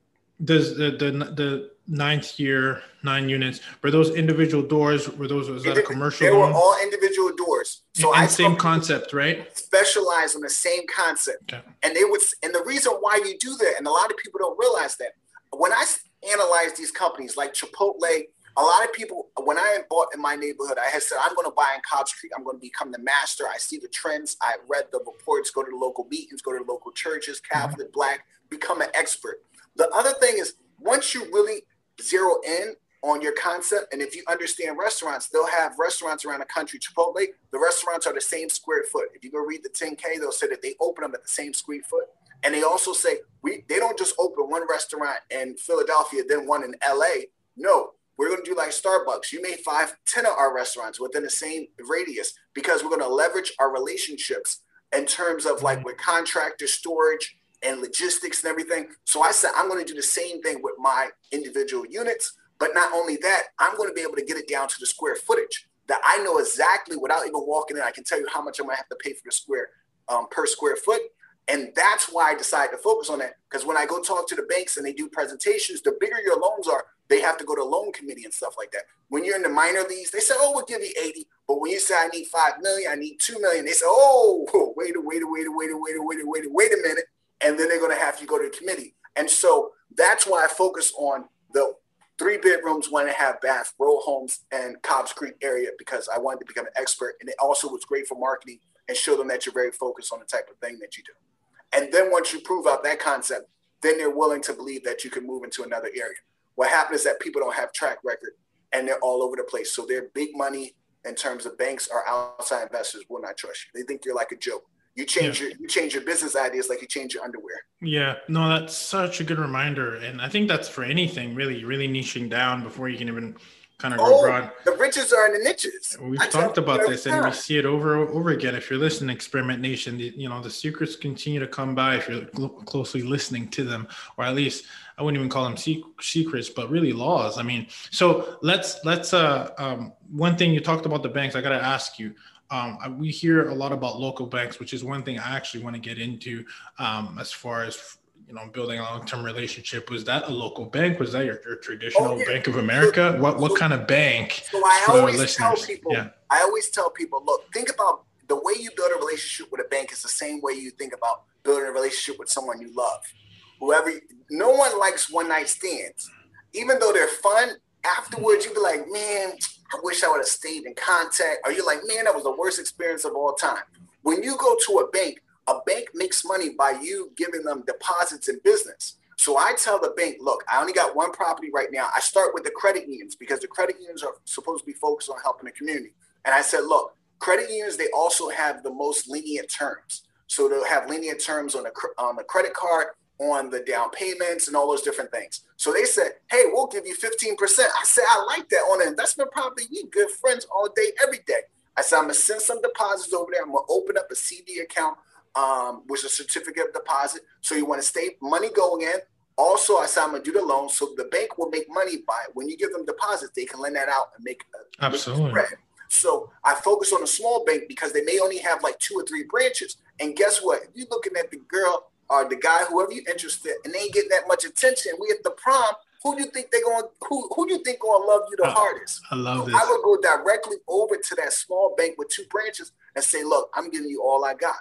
does the, the, the ninth year, nine units, were those individual doors? Were those, was that Indiv- a commercial? They one? Were all individual doors. So and I same concept, right? Specialize on the same concept. Okay. And they would, and the reason why you do that, and a lot of people don't realize that, when I analyze these companies like Chipotle, a lot of people, when I bought in my neighborhood, I had said, I'm going to buy in Cobb Street. I'm going to become the master. I see the trends. I read the reports, go to the local meetings, go to the local churches, Catholic, mm-hmm. Black, become an expert. The other thing is, once you really zero in on your concept, and if you understand restaurants, they'll have restaurants around the country. Chipotle, the restaurants are the same square foot. If you go read the ten K, they'll say that they open them at the same square foot. And they also say, we they don't just open one restaurant in Philadelphia, then one in L A. No. We're going to do like Starbucks. You made five, ten of our restaurants within the same radius because we're going to leverage our relationships in terms of like with contractor storage and logistics and everything. So I said, I'm going to do the same thing with my individual units. But not only that, I'm going to be able to get it down to the square footage that I know exactly without even walking in. I can tell you how much I'm going to have to pay for the square um, per square foot. And that's why I decided to focus on that, because when I go talk to the banks and they do presentations, the bigger your loans are, they have to go to loan committee and stuff like that. When you're in the minor leagues, they say, oh, we'll give you eighty. But when you say, I need five million, I need two million, they say, oh, wait a, wait a, wait a, wait a, wait a, wait a, wait a, wait a minute. And then they're going to have you go to the committee. And so that's why I focus on the three bedrooms, one and a half bath, row homes, and Cobbs Creek area, because I wanted to become an expert. And it also was great for marketing and show them that you're very focused on the type of thing that you do. And then once you prove out that concept, then they're willing to believe that you can move into another area. What happens is that people don't have track record and they're all over the place. So their big money in terms of banks or outside investors will not trust you. They think you're like a joke. You change yeah. your you change your business ideas like you change your underwear. Yeah, no, that's such a good reminder. And I think that's for anything, really, really niching down before you can even kind of oh, go broad. The riches are in the niches. We've I talked about this and we see it over over again. If you're listening, Experiment Nation, the, you know, the secrets continue to come by if you're cl- closely listening to them, or at least I wouldn't even call them sec- secrets, but really laws. I mean, so let's, let's, uh, um, one thing you talked about the banks, I got to ask you, um, we hear a lot about local banks, which is one thing I actually want to get into, um, as far as, you know, building a long-term relationship. Was that a local bank? Was that your, your traditional oh, yeah. Bank of America? What what kind of bank? So I always tell people, yeah. I always tell people, look, think about the way you build a relationship with a bank is the same way you think about building a relationship with someone you love. Whoever, no one likes one-night stands. Even though they're fun, afterwards you'd be like, man, I wish I would have stayed in contact. Or you're like, man, that was the worst experience of all time. When you go to a bank, a bank makes money by you giving them deposits in business. So I tell the bank, look, I only got one property right now. I start with the credit unions because the credit unions are supposed to be focused on helping the community. And I said, look, credit unions, they also have the most lenient terms. So they'll have lenient terms on the, on the credit card, on the down payments and all those different things. So they said, hey, we'll give you fifteen percent. I said, I like that. On an investment property, we good friends all day, every day. I said, I'm going to send some deposits over there. I'm going to open up a C D account, um, which is a certificate of deposit. So you want to stay money going in. Also, I said, I'm going to do the loan. So the bank will make money by it. When you give them deposits, they can lend that out and make a, absolutely, make a spread. So I focus on a small bank because they may only have like two or three branches. And guess what? If you're looking at the girl or the guy, whoever you're interested, and they ain't getting that much attention, we at the prom, who do you think they're going, who, who do you think going to love you the oh, hardest? I love so this. I would go directly over to that small bank with two branches and say, look, I'm giving you all I got.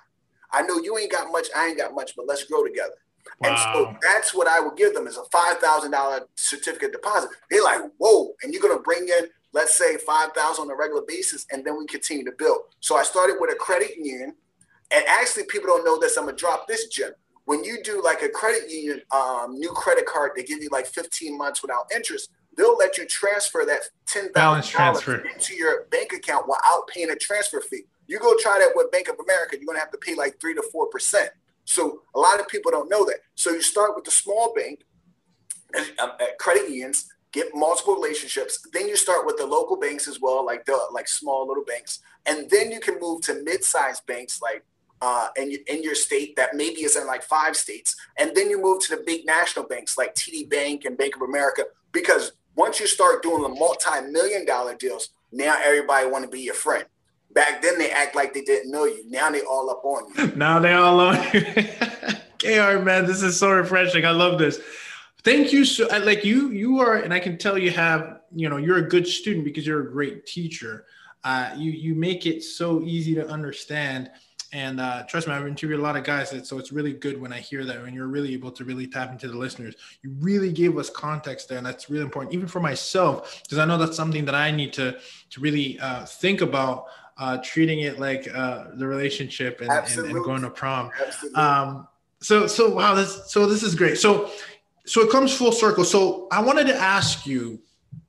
I know you ain't got much, I ain't got much, but let's grow together. Wow. And so that's what I would give them is a five thousand dollars certificate deposit. They're like, whoa, and you're going to bring in, let's say five thousand dollars on a regular basis, and then we continue to build. So I started with a credit union, and actually people don't know this. I'm going to drop this gem. When you do like a credit union, um, new credit card, they give you like fifteen months without interest. They'll let you transfer that ten thousand dollars into your bank account without paying a transfer fee. You go try that with Bank of America, you're going to have to pay like three to four percent. So a lot of people don't know that. So you start with the small bank, at credit unions, get multiple relationships. Then you start with the local banks as well, like the like small little banks. And then you can move to mid-sized banks like uh, in, in your state that maybe is in like five states. And then you move to the big national banks like T D Bank and Bank of America, because once you start doing the multi-million dollar deals, now everybody want to be your friend. Back then they act like they didn't know you. Now they all up on you. Now they all on you. K R, man, this is so refreshing. I love this. Thank you. So like you, you are, and I can tell you have, you know, you're a good student because you're a great teacher. Uh, you, you make it so easy to understand. And uh, trust me, I've interviewed a lot of guys. That, so it's really good when I hear that, when you're really able to really tap into the listeners. You really gave us context there. And that's really important, even for myself, because I know that's something that I need to, to really uh, think about. Uh, treating it like uh, the relationship and, and, and going to prom. Um, so, so wow, this, so this is great. So, so it comes full circle. So I wanted to ask you,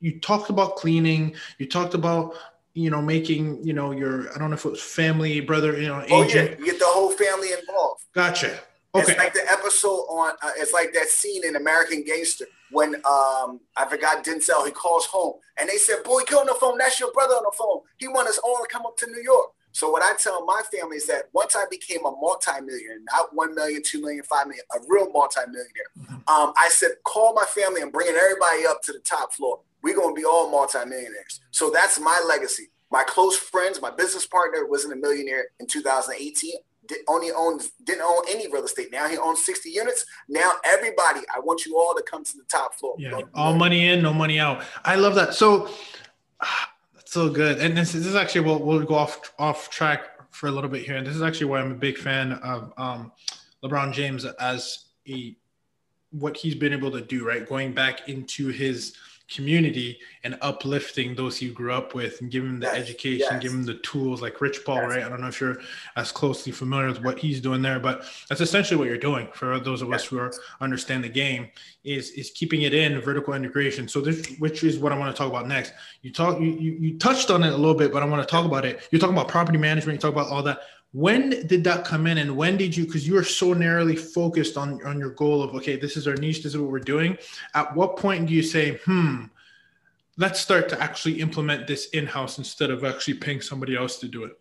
you talked about cleaning, you talked about, you know, making, you know, your, I don't know if it was family, brother, you know, agent. Oh yeah, you get the whole family involved. Gotcha. Okay. It's like the episode on, uh, it's like that scene in American Gangster when um, I forgot Denzel, he calls home and they said, boy, get on the phone. That's your brother on the phone. He wants us all to come up to New York. So what I tell my family is that once I became a multimillionaire, not one million, two million, five million, a real multimillionaire, um, I said, call my family and bring everybody up to the top floor. We're going to be all multimillionaires. So that's my legacy. My close friends, my business partner wasn't a millionaire in two thousand eighteen. Did, only owns, didn't own any real estate. Now he owns sixty units. Now everybody, I want you all to come to the top floor. Yeah, all money in, no money out. I love that. So ah, that's so good. And this, this is actually, we'll, we'll go off off track for a little bit here. And this is actually why I'm a big fan of um, LeBron James as a, what he's been able to do, right? Going back into his community and uplifting those he grew up with and give him the yes, education, yes. give him the tools like Rich Paul, yes. right? I don't know if you're as closely familiar with what he's doing there, but that's essentially what you're doing for those of yes. us who are, understand the game is, is keeping it in vertical integration. So this, which is what I want to talk about next. You talk, you, you, you touched on it a little bit, but I want to talk about it. You're talking about property management, you talk about all that. When did that come in and when did you, because you were so narrowly focused on, on your goal of, okay, this is our niche, this is what we're doing. At what point do you say, hmm, let's start to actually implement this in-house instead of actually paying somebody else to do it?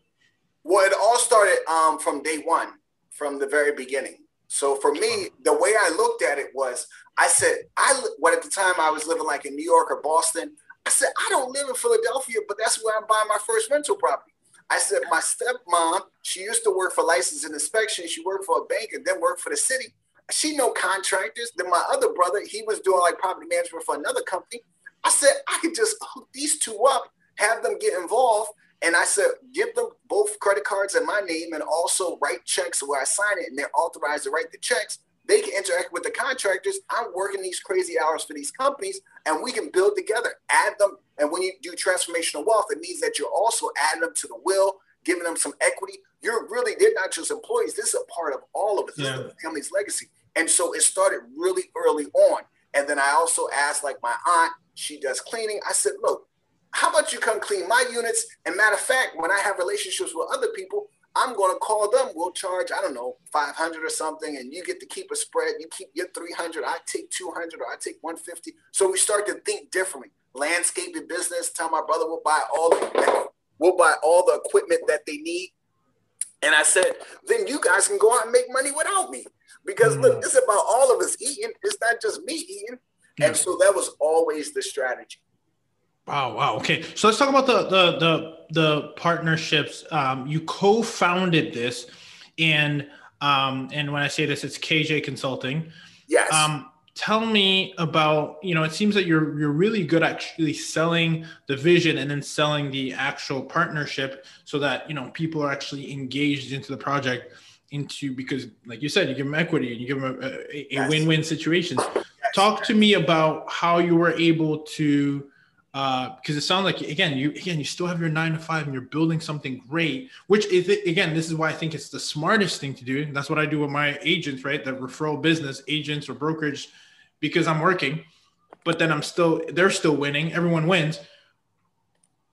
Well, it all started um, from day one, from the very beginning. So for me, the way I looked at it was, I said, I what at the time I was living like in New York or Boston. I said, I don't live in Philadelphia, but that's where I'm buying my first rental property. I said, my stepmom, she used to work for license and inspection. She worked for a bank and then worked for the city. She know contractors. Then my other brother, he was doing like property management for another company. I said, I could just hook these two up, have them get involved. And I said, give them both credit cards in my name and also write checks where I sign it and they're authorized to write the checks. They can interact with the contractors. I'm working these crazy hours for these companies and we can build together, add them. And when you do transformational wealth, it means that you're also adding them to the will, giving them some equity. You're really, they're not just employees. This is a part of all of us. Yeah. This is the family's legacy. And so it started really early on. And then I also asked, like, my aunt, she does cleaning. I said, look, how about you come clean my units? And matter of fact, when I have relationships with other people, I'm going to call them. We'll charge, I don't know, five hundred or something. And you get to keep a spread. You keep your three hundred. I take two hundred or I take one fifty. So we start to think differently. Landscaping business. Tell my brother we'll buy all the, we'll buy all the equipment that they need. And I said, then you guys can go out and make money without me. Because mm-hmm. look, it's about all of us eating. It's not just me eating. Yeah. And so that was always the strategy. Wow. Wow. Okay. So let's talk about the, the, the, the partnerships. Um, you co-founded this and, um, and when I say this, it's K J Consulting. Yes. Um, tell me about, you know, it seems that you're, you're really good at actually selling the vision and then selling the actual partnership so that, you know, people are actually engaged into the project into, because like you said, you give them equity and you give them a, a, a yes. win-win situation. Yes. Talk to me about how you were able to, Uh, because it sounds like, again, you again you still have your nine to five and you're building something great, which is, again, this is why I think it's the smartest thing to do. And that's what I do with my agents, right? The referral business agents or brokerage, because I'm working, but then I'm still, they're still winning. Everyone wins.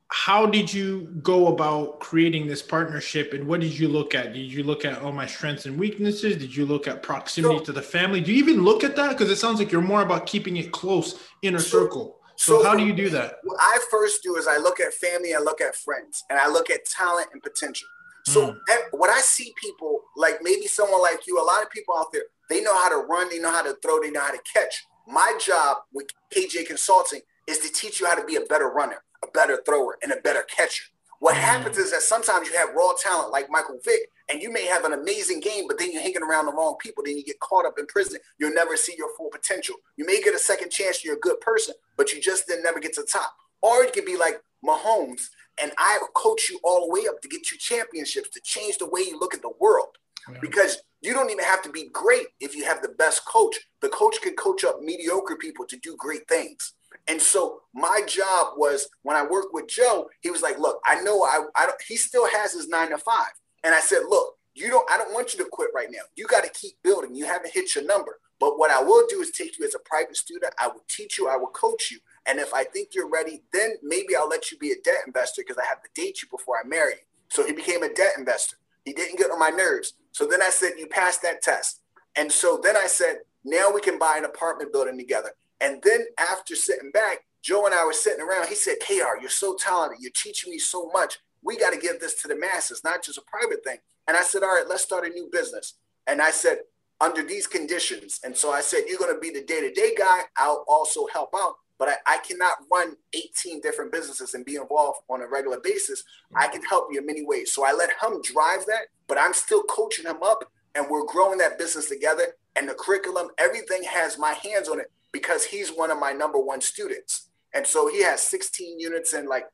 How did you go about creating this partnership and what did you look at? Did you look at all my strengths and weaknesses? Did you look at proximity so, to the family? Do you even look at that? Because it sounds like you're more about keeping it close, inner so, circle. So, so how do you do that? What I first do is I look at family, I look at friends, and I look at talent and potential. So mm. when I see people, like maybe someone like you, a lot of people out there, they know how to run, they know how to throw, they know how to catch. My job with K J Consulting is to teach you how to be a better runner, a better thrower, and a better catcher. What mm. happens is that sometimes you have raw talent like Michael Vick, and you may have an amazing game, but then you're hanging around the wrong people. Then you get caught up in prison. You'll never see your full potential. You may get a second chance. You're a good person, but you just then never get to the top. Or it could be like Mahomes, and I coach you all the way up to get you championships, to change the way you look at the world. Yeah. Because you don't even have to be great if you have the best coach. The coach can coach up mediocre people to do great things. And so my job was, when I worked with Joe, he was like, look, I know I, I don't, he still has his nine to five. And I said, look, you don't, I don't want you to quit right now. You got to keep building. You haven't hit your number. But what I will do is take you as a private student. I will teach you. I will coach you. And if I think you're ready, then maybe I'll let you be a debt investor because I have to date you before I marry you. So he became a debt investor. He didn't get on my nerves. So then I said, you passed that test. And so then I said, now we can buy an apartment building together. And then after sitting back, Joe and I were sitting around. He said, K R, you're so talented. You're teaching me so much. We got to give this to the masses, not just a private thing. And I said, all right, let's start a new business. And I said, under these conditions. And so I said, you're going to be the day-to-day guy. I'll also help out. But I, I cannot run eighteen different businesses and be involved on a regular basis. I can help you in many ways. So I let him drive that, but I'm still coaching him up. And we're growing that business together. And the curriculum, everything has my hands on it because he's one of my number one students. And so he has sixteen units in like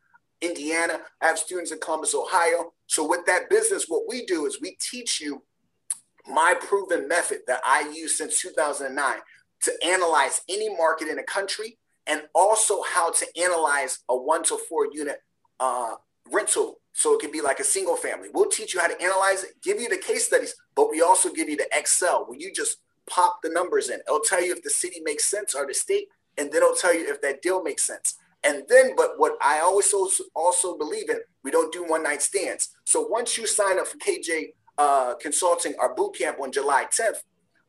Indiana. I have students in Columbus, Ohio. So with that business, what we do is we teach you my proven method that I use since two thousand nine to analyze any market in a country and also how to analyze a one to four unit uh, rental. So it could be like a single family. We'll teach you how to analyze it, give you the case studies, but we also give you the Excel where you just pop the numbers in. It'll tell you if the city makes sense or the state, and then it'll tell you if that deal makes sense. And then, but what I always also, also believe in, we don't do one night stands. So once you sign up for K J uh, Consulting, our boot camp on July tenth,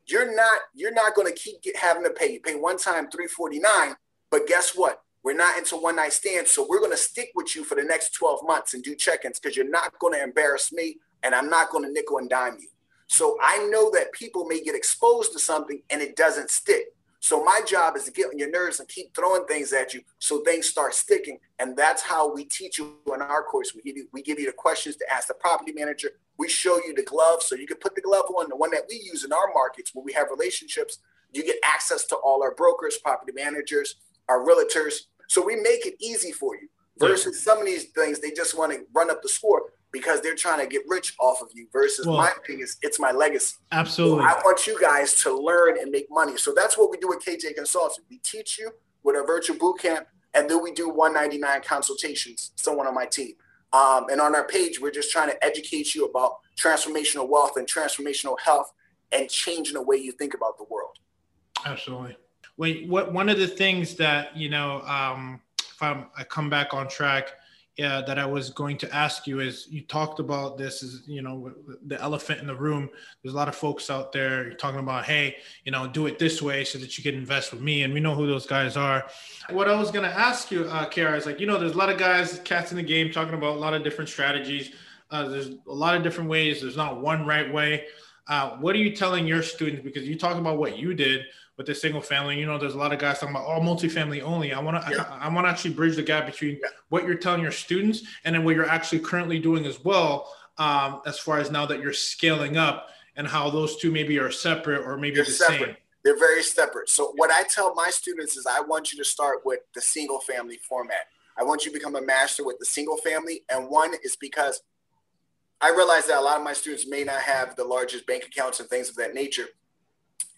you're not you're not going to keep get, having to pay. You pay one time three forty-nine, but guess what? We're not into one night stands. So we're going to stick with you for the next twelve months and do check-ins because you're not going to embarrass me and I'm not going to nickel and dime you. So I know that people may get exposed to something and it doesn't stick. So my job is to get on your nerves and keep throwing things at you so things start sticking. And that's how we teach you in our course. We give you, we give you the questions to ask the property manager. We show you the glove so you can put the glove on, the one that we use in our markets when we have relationships. You get access to all our brokers, property managers, our realtors. So we make it easy for you versus some of these things. They just want to run up the score because they're trying to get rich off of you versus well, my thing is it's my legacy. Absolutely. So I want you guys to learn and make money. So that's what we do with K J Consulting. We teach you with our virtual boot camp, and then we do one ninety-nine consultations, someone on my team. Um, and on our page, we're just trying to educate you about transformational wealth and transformational health and changing the way you think about the world. Absolutely. Wait, what, one of the things that, you know, um, if I'm, I come back on track, yeah, that I was going to ask you is, you talked about this is, you know, the elephant in the room. There's a lot of folks out there you're talking about, hey, you know, do it this way so that you can invest with me. And we know who those guys are. What I was going to ask you, uh, Kara, is like, you know, there's a lot of guys, cats in the game, talking about a lot of different strategies. Uh, there's a lot of different ways. There's not one right way. Uh, what are you telling your students? Because you talk about what you did with the single family. You know, there's a lot of guys talking about, oh, multifamily only. I want to, yeah. I, I want to actually bridge the gap between yeah. what you're telling your students and then what you're actually currently doing as well. Um, as far as now that you're scaling up and how those two maybe are separate or maybe They're the separate. same. They're very separate. So what I tell my students is, I want you to start with the single family format. I want you to become a master with the single family. And one is because I realize that a lot of my students may not have the largest bank accounts and things of that nature,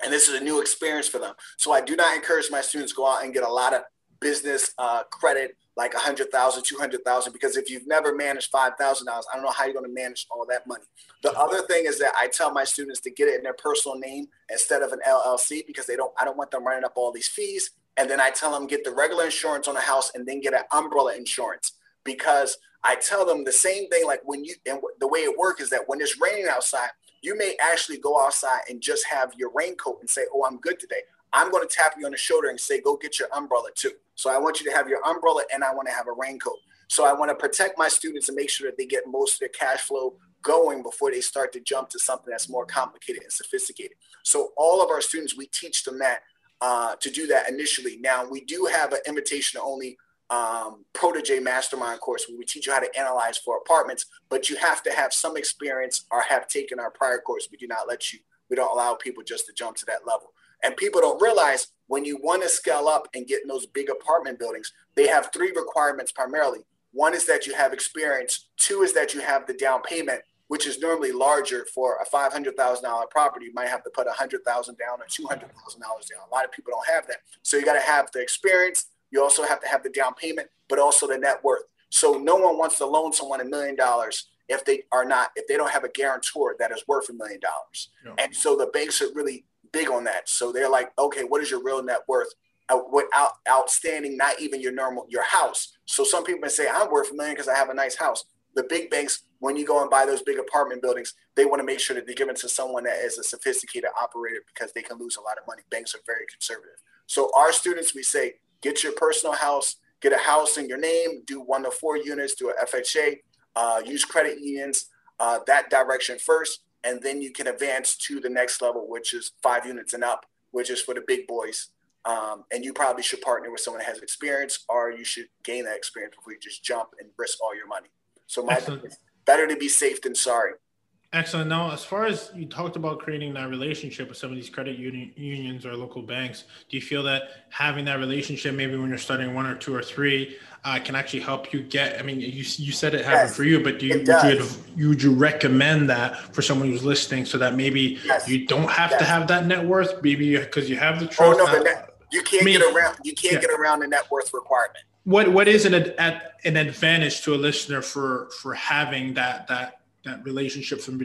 and this is a new experience for them. So I do not encourage my students to go out and get a lot of business uh, credit, like one hundred thousand dollars, two hundred thousand dollars, because if you've never managed five thousand dollars, I don't know how you're going to manage all that money. The other thing is that I tell my students to get it in their personal name instead of an L L C, because they don't, I don't want them running up all these fees. And then I tell them, get the regular insurance on a house and then get an umbrella insurance, because I tell them the same thing, like when you, and the way it works is that when it's raining outside, you may actually go outside and just have your raincoat and say, oh, I'm good today. I'm going to tap you on the shoulder and say, go get your umbrella too. So I want you to have your umbrella and I want to have a raincoat. So I want to protect my students and make sure that they get most of their cash flow going before they start to jump to something that's more complicated and sophisticated. So all of our students, we teach them that uh, to do that initially. Now we do have an invitation only um protege mastermind course where we teach you how to analyze for apartments, but you have to have some experience or have taken our prior course. We do not let you, we don't allow people just to jump to that level. And people don't realize, when you want to scale up and get in those big apartment buildings, they have three requirements primarily. One is that you have experience, two is that you have the down payment, which is normally larger. For a five hundred thousand dollars property, you might have to put one hundred thousand dollars down or two hundred thousand dollars down. A lot of people don't have that. So you got to have the experience. You also have to have the down payment, but also the net worth. So no one wants to loan someone a million dollars if they are not, if they don't have a guarantor that is worth a million dollars. Yeah. And so the banks are really big on that. So they're like, okay, what is your real net worth? Out, what out, outstanding, not even your normal, your house. So some people may say, I'm worth a million because I have a nice house. The big banks, when you go and buy those big apartment buildings, they want to make sure that they give it to someone that is a sophisticated operator, because they can lose a lot of money. Banks are very conservative. So our students, we say, get your personal house, get a house in your name, do one to four units, do an F H A, uh, use credit unions, uh, that direction first, and then you can advance to the next level, which is five units and up, which is for the big boys. Um, and you probably should partner with someone that has experience, or you should gain that experience before you just jump and risk all your money. So my opinion is, better to be safe than sorry. Excellent. Now, as far as you talked about creating that relationship with some of these credit uni- unions or local banks, do you feel that having that relationship, maybe when you're starting one or two or three, uh, can actually help you get, I mean, you you said it happened yes, for you, but do you would you, you, would you recommend that for someone who's listening, so that maybe yes. you don't have yes. to have that net worth, maybe because you have the trust? Oh, no, the net, you can't I mean, get around, you can't yeah. get around the net worth requirement. What What is an, an, an advantage to a listener for, for having that, that, that relationship from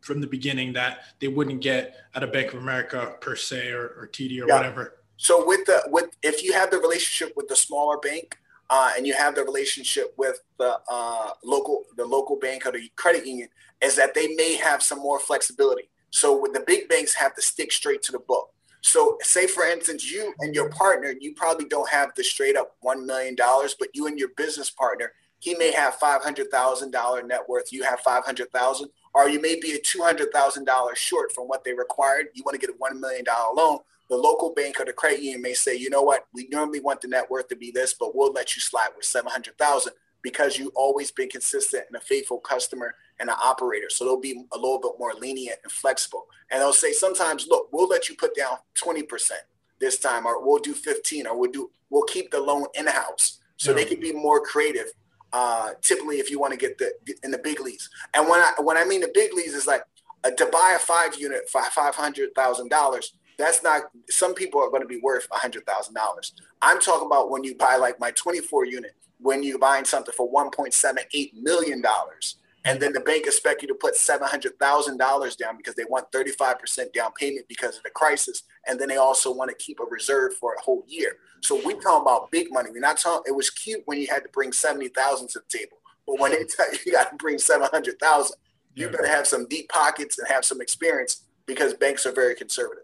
from the beginning that they wouldn't get at a Bank of America per se, or, or T D or yeah. whatever? So with the with if you have the relationship with the smaller bank uh, and you have the relationship with the uh, local the local bank or the credit union, is that they may have some more flexibility. So with the big banks, have to stick straight to the book. So say, for instance, you and your partner, you probably don't have the straight up one million dollars, but you and your business partner, he may have five hundred thousand dollars net worth, you have five hundred thousand dollars, or you may be a two hundred thousand dollars short from what they required. You want to get a one million dollars loan. The local bank or the credit union may say, you know what, we normally want the net worth to be this, but we'll let you slide with seven hundred thousand dollars because you've always been consistent and a faithful customer and an operator. So they'll be a little bit more lenient and flexible. And they'll say sometimes, look, we'll let you put down twenty percent this time, or we'll do fifteen, or we'll do, we'll keep the loan in-house. So yeah. they can be more creative. Uh, typically, if you want to get the in the big leagues. And when I when I mean the big leagues, is like uh, to buy a five unit for five hundred thousand dollars. That's not. Some people are going to be worth a hundred thousand dollars. I'm talking about when you buy, like my twenty-four unit. When you're buying something for one point seven eight million dollars, And then the bank expects you to put seven hundred thousand dollars down because they want thirty-five percent down payment because of the crisis. And then they also want to keep a reserve for a whole year. So we're talking about big money. We're not talking, it was cute when you had to bring seventy thousand to the table. But when they tell you you got to bring seven hundred thousand, you yeah. better have some deep pockets and have some experience because banks are very conservative.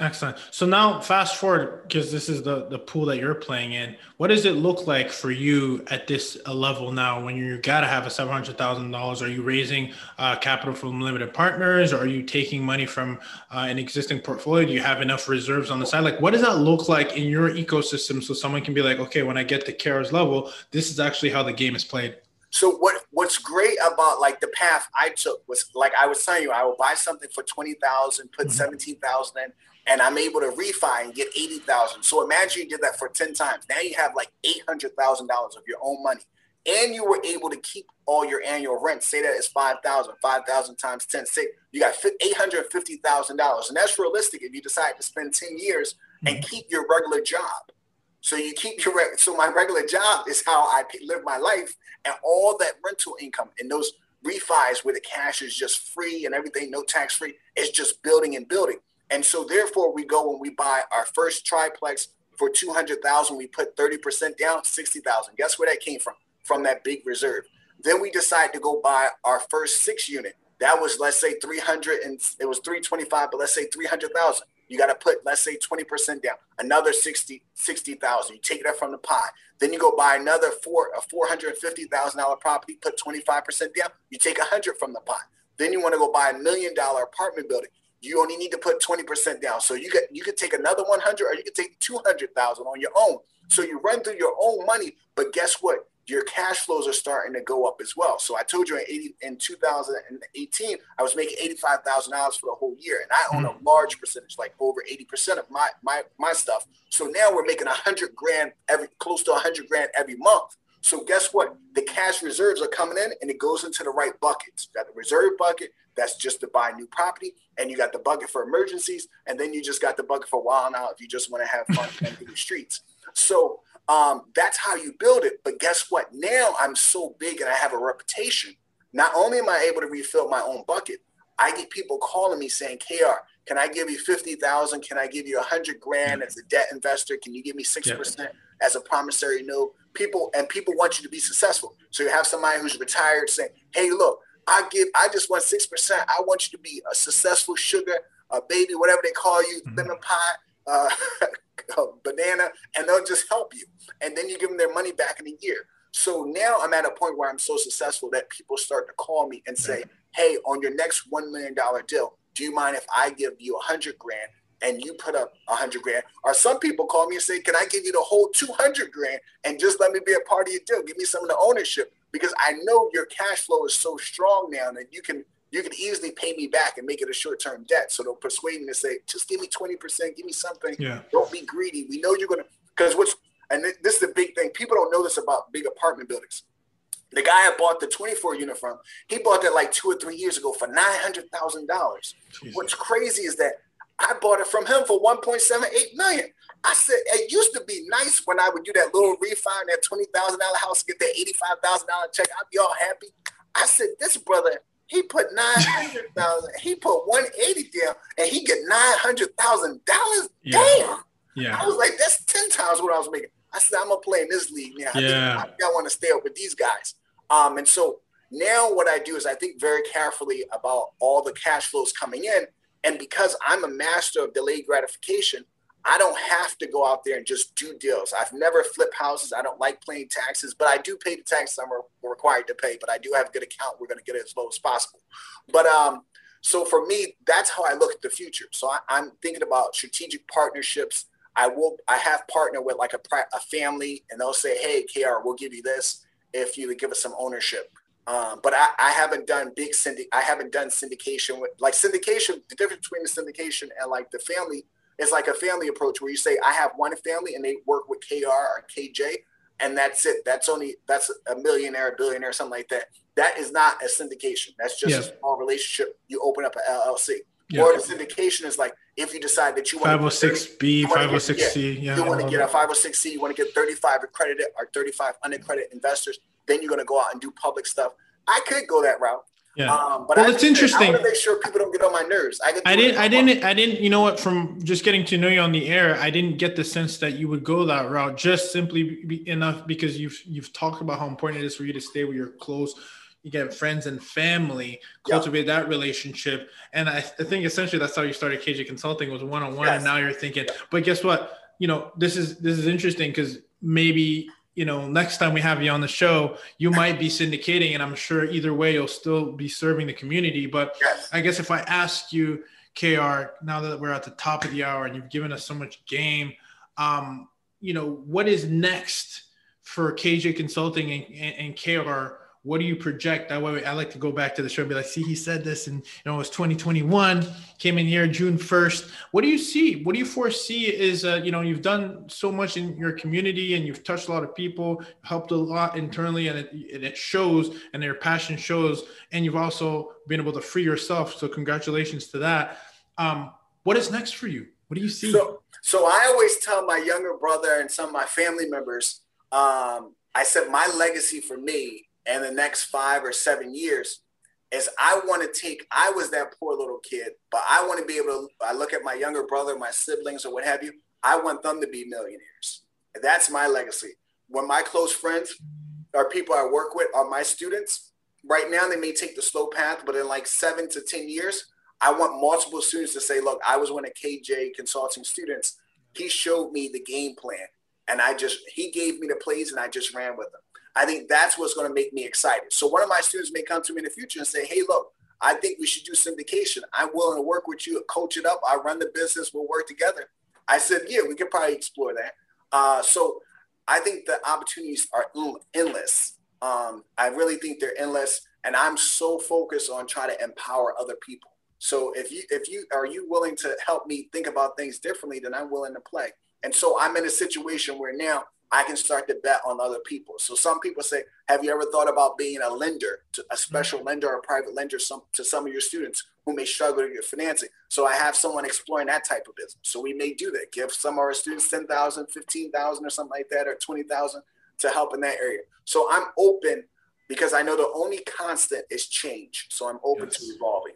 Excellent. So now fast forward, because this is the, the pool that you're playing in. What does it look like for you at this level now when you got to have a seven hundred thousand dollars? Are you raising uh, capital from limited partners? Or are you taking money from uh, an existing portfolio? Do you have enough reserves on the side? Like, what does that look like in your ecosystem so someone can be like, okay, when I get to Kara's level, this is actually how the game is played? So what, what's great about like the path I took was like I was telling you, I will buy something for twenty thousand, put mm-hmm. seventeen thousand in, and I'm able to refi and get eighty thousand. So imagine you did that for ten times. Now you have like eight hundred thousand dollars of your own money and you were able to keep all your annual rent. Say that is five thousand, five thousand times ten, say you got eight hundred fifty thousand dollars. And that's realistic if you decide to spend ten years mm-hmm. and keep your regular job. So you keep your rent. So my regular job is how I live my life, and all that rental income and those refis where the cash is just free and everything, no tax free, it's just building and building. And so therefore we go and we buy our first triplex for two hundred thousand dollars. We put thirty percent down, sixty thousand dollars. Guess where that came from? From that big reserve. Then we decide to go buy our first six unit. That was, let's say three hundred, and it was three twenty-five, but let's say three hundred thousand. You got to put, let's say, twenty percent down, another sixty thousand. You take that from the pie. Then you go buy another four, a four hundred fifty thousand dollars property, put twenty-five percent down. You take one hundred from the pie. Then you want to go buy a million dollar apartment building. You only need to put twenty percent down. So you get, you could take another one hundred or you could take two hundred thousand on your own. So you run through your own money, but guess what? Your cash flows are starting to go up as well. So I told you in, eighty, in two thousand eighteen, I was making eighty-five thousand dollars for the whole year. And I own a large percentage, like over eighty percent of my, my, my stuff. So now we're making a hundred grand every, close to a hundred grand every month. So guess what? The cash reserves are coming in and it goes into the right buckets. You got the reserve bucket, that's just to buy new property. And you got the bucket for emergencies. And then you just got the bucket for wild out if you just want to have fun in the streets. So Um, that's how you build it. But guess what? Now I'm so big and I have a reputation. Not only am I able to refill my own bucket, I get people calling me saying, K R, can I give you fifty thousand? Can I give you a hundred grand as a debt investor? Can you give me six percent yeah. as a promissory note? People and people want you to be successful. So you have somebody who's retired saying, hey, look, I give, I just want six percent. I want you to be a successful sugar, a baby, whatever they call you, mm-hmm. lemon pie, uh, a banana, and they'll just help you. And then you give them their money back in a year. So now I'm at a point where I'm so successful that people start to call me and say, hey, on your next one million dollars deal, do you mind if I give you a hundred grand and you put up a hundred grand? Or some people call me and say, can I give you the whole two hundred grand and just let me be a part of your deal? Give me some of the ownership, because I know your cash flow is so strong now that you can you can easily pay me back and make it a short-term debt. So they'll persuade me to say, just give me twenty percent, give me something. Yeah. Don't be greedy. We know you're going to, because what's, and this is the big thing. People don't know this about big apartment buildings. The guy I bought the twenty-four unit from, he bought that like two or three years ago for nine hundred thousand dollars. What's crazy is that I bought it from him for one point seven eight million dollars. I said, it used to be nice when I would do that little refi, that twenty thousand dollars house, get that eighty-five thousand dollars check. I'd be all happy. I said, this brother, he put nine hundred thousand dollars, he put one hundred eighty thousand dollars down, and he get nine hundred thousand dollars. Yeah. Damn. Yeah. I was like, that's ten times what I was making. I said, I'm going to play in this league now. Yeah. I, I, I want to stay up with these guys. Um, and so now what I do is I think very carefully about all the cash flows coming in. And because I'm a master of delayed gratification, I don't have to go out there and just do deals. I've never flipped houses. I don't like paying taxes, but I do pay the taxes I'm re- required to pay, but I do have a good account. We're going to get it as low as possible. But um, so for me, that's how I look at the future. So I, I'm thinking about strategic partnerships. I will, I have partnered with like a, a family, and they'll say, hey, K R, we'll give you this if you give us some ownership. Um, but I, I haven't done big syndic. I haven't done syndication with like syndication. The difference between the syndication and like the family, it's like a family approach where you say, I have one family and they work with K R or K J, and that's it. That's only, that's a millionaire, a billionaire, something like that. That is not a syndication. That's just yeah. a small relationship. You open up an L L C. Yeah. Or the syndication is like, if you decide that you want five oh six B, five oh six C. Yeah, you want to get a five oh six C, you want to get thirty-five accredited or thirty-five unaccredited investors. Then you're going to go out and do public stuff. I could go that route. Yeah. Um, but well, I, it's interesting. I want to make sure people don't get on my nerves. I, I didn't, I didn't, month. I didn't, you know what, from just getting to know you on the air, I didn't get the sense that you would go that route just simply be enough because you've, you've talked about how important it is for you to stay with your close, you get friends and family, cultivate yeah. that relationship. And I, I think essentially that's how you started K J Consulting, was one-on-one. Yes. And now you're thinking, yeah. but guess what? You know, this is, this is interesting because maybe, you know, next time we have you on the show, you might be syndicating, and I'm sure either way, you'll still be serving the community. But yes. I guess if I ask you, K R, now that we're at the top of the hour and you've given us so much game, um, you know, what is next for K J Consulting and, and, and K R? What do you project? That way, I like to go back to the show and be like, see, he said this, and you know, it was twenty twenty-one, came in here June first. What do you see? What do you foresee is, uh, you know, you've done so much in your community and you've touched a lot of people, helped a lot internally, and it, and it shows, and your passion shows, and you've also been able to free yourself. So congratulations to that. Um, what is next for you? What do you see? So, so I always tell my younger brother and some of my family members, um, I said, my legacy for me and the next five or seven years is I want to take, I was that poor little kid, but I want to be able to, I look at my younger brother, my siblings or what have you, I want them to be millionaires. That's my legacy. When my close friends or people I work with are my students, right now they may take the slow path, but in like seven to ten years, I want multiple students to say, look, I was one of K J Consulting students. He showed me the game plan and I just, he gave me the plays and I just ran with them. I think that's what's going to make me excited. So one of my students may come to me in the future and say, hey, look, I think we should do syndication. I'm willing to work with you, coach it up. I run the business. We'll work together. I said, yeah, we could probably explore that. Uh, so I think the opportunities are endless. Um, I really think they're endless. And I'm so focused on trying to empower other people. So if you, if you are you willing to help me think about things differently, then I'm willing to play. And so I'm in a situation where now I can start to bet on other people. So some people say, have you ever thought about being a lender, to a special lender or a private lender some, to some of your students who may struggle to get financing? So I have someone exploring that type of business. So we may do that. Give some of our students ten thousand dollars, fifteen thousand dollars or something like that, or twenty thousand dollars to help in that area. So I'm open because I know the only constant is change. So I'm open yes. to evolving.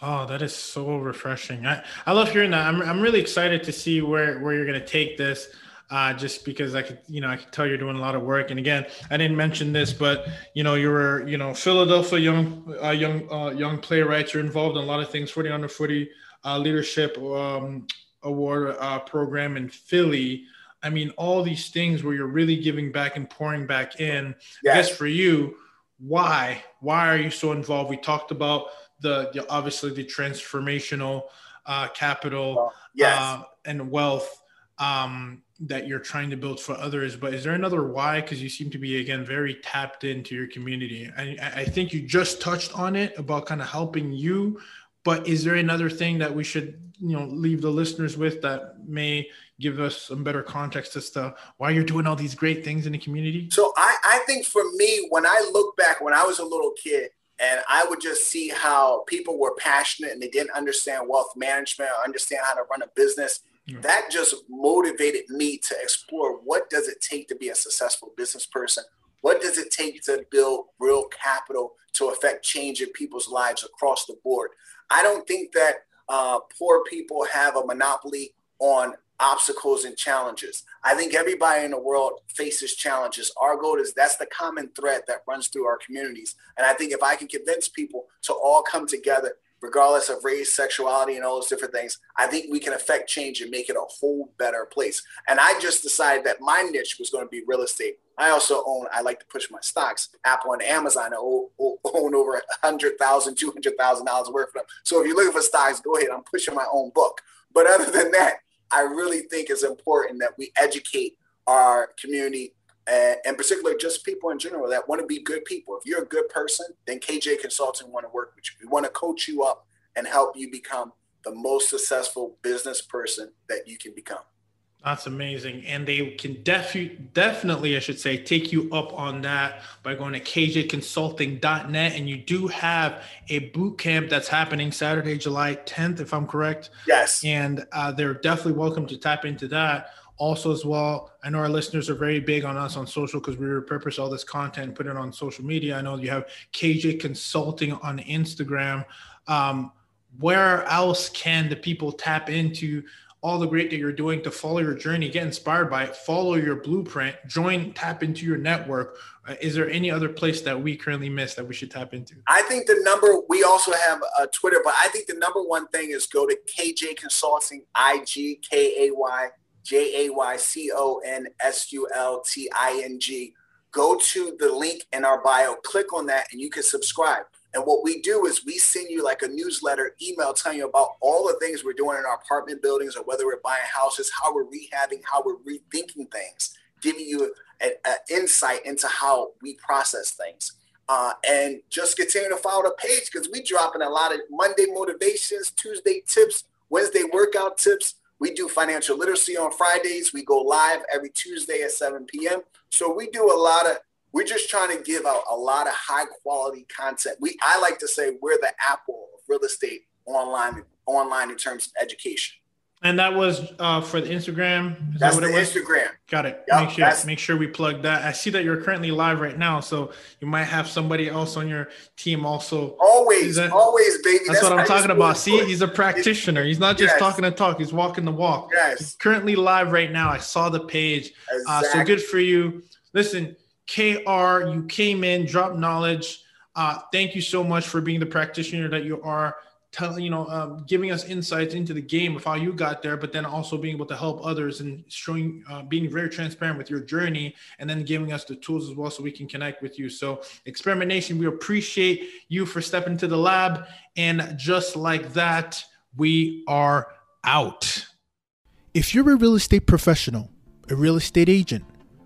Oh, that is so refreshing. I, I love hearing that. I'm, I'm really excited to see where, where you're going to take this. Uh, just because I could, you know, I could tell you're doing a lot of work. And again, I didn't mention this, but you know, you were, you know, Philadelphia young, uh, young, uh, young playwrights. You're involved in a lot of things. forty under forty uh, leadership um, award uh, program in Philly. I mean, all these things where you're really giving back and pouring back in. Yes. I guess for you, why, why are you so involved? We talked about the, the obviously the transformational uh, capital yes. uh, and wealth. Um, that you're trying to build for others, but is there another why? Because you seem to be, again, very tapped into your community. I, I think you just touched on it about kind of helping you, but is there another thing that we should, you know, leave the listeners with that may give us some better context as to why you're doing all these great things in the community? So I, I think for me, when I look back, when I was a little kid and I would just see how people were passionate and they didn't understand wealth management or understand how to run a business, that just motivated me to explore what does it take to be a successful business person? What does it take to build real capital to affect change in people's lives across the board? I don't think that uh, poor people have a monopoly on obstacles and challenges. I think everybody in the world faces challenges. Our goal is that's the common thread that runs through our communities. And I think if I can convince people to all come together regardless of race, sexuality, and all those different things, I think we can affect change and make it a whole better place. And I just decided that my niche was going to be real estate. I also own, I like to push my stocks, Apple and Amazon. I own, own over one hundred thousand dollars, two hundred thousand dollars worth of them. So if you're looking for stocks, go ahead. I'm pushing my own book. But other than that, I really think it's important that we educate our community and, and particularly just people in general that want to be good people. If you're a good person, then K J Consulting want to work with you. We want to coach you up and help you become the most successful business person that you can become. That's amazing. And they can def- definitely, I should say, take you up on that by going to k j consulting dot net. And you do have a boot camp that's happening Saturday, July tenth, if I'm correct. Yes. And uh, they're definitely welcome to tap into that. Also as well, I know our listeners are very big on us on social because we repurpose all this content and put it on social media. I know you have K J Consulting on Instagram. Um, where else can the people tap into all the great that you're doing to follow your journey, get inspired by it, follow your blueprint, join, tap into your network? Uh, is there any other place that we currently miss that we should tap into? I think the number, we also have a Twitter, but I think the number one thing is go to K J Consulting, I G, K A Y, J A Y C O N S U L T I N G. Go to the link in our bio, click on that, and you can subscribe. And what we do is we send you like a newsletter email telling you about all the things we're doing in our apartment buildings, or whether we're buying houses, how we're rehabbing, how we're rethinking things, giving you an insight into how we process things. Uh, and just continue to follow the page, because we drop in a lot of Monday motivations, Tuesday tips, Wednesday workout tips. We do financial literacy on Fridays. We go live every Tuesday at seven p.m. So we do a lot of, we're just trying to give out a lot of high quality content. We, I like to say we're the Apple of real estate online, online in terms of education. And that was uh, for the Instagram. Is that's that what the it was? Instagram. Got it. Yep, make sure make sure we plug that. I see that you're currently live right now, so you might have somebody else on your team also. Always, that, always, baby. That's, that's what I'm talking about. See, he's a practitioner. He's not just yes. talking to talk. He's walking the walk. Yes. He's currently live right now. I saw the page. Exactly. Uh, so good for you. Listen, K R, you came in, dropped knowledge. Uh, thank you so much for being the practitioner that you are, telling, you know, um, giving us insights into the game of how you got there, but then also being able to help others and showing, uh, being very transparent with your journey, and then giving us the tools as well so we can connect with you. So Experimentation, we appreciate you for stepping to the lab. And just like that, we are out. If you're a real estate professional, a real estate agent,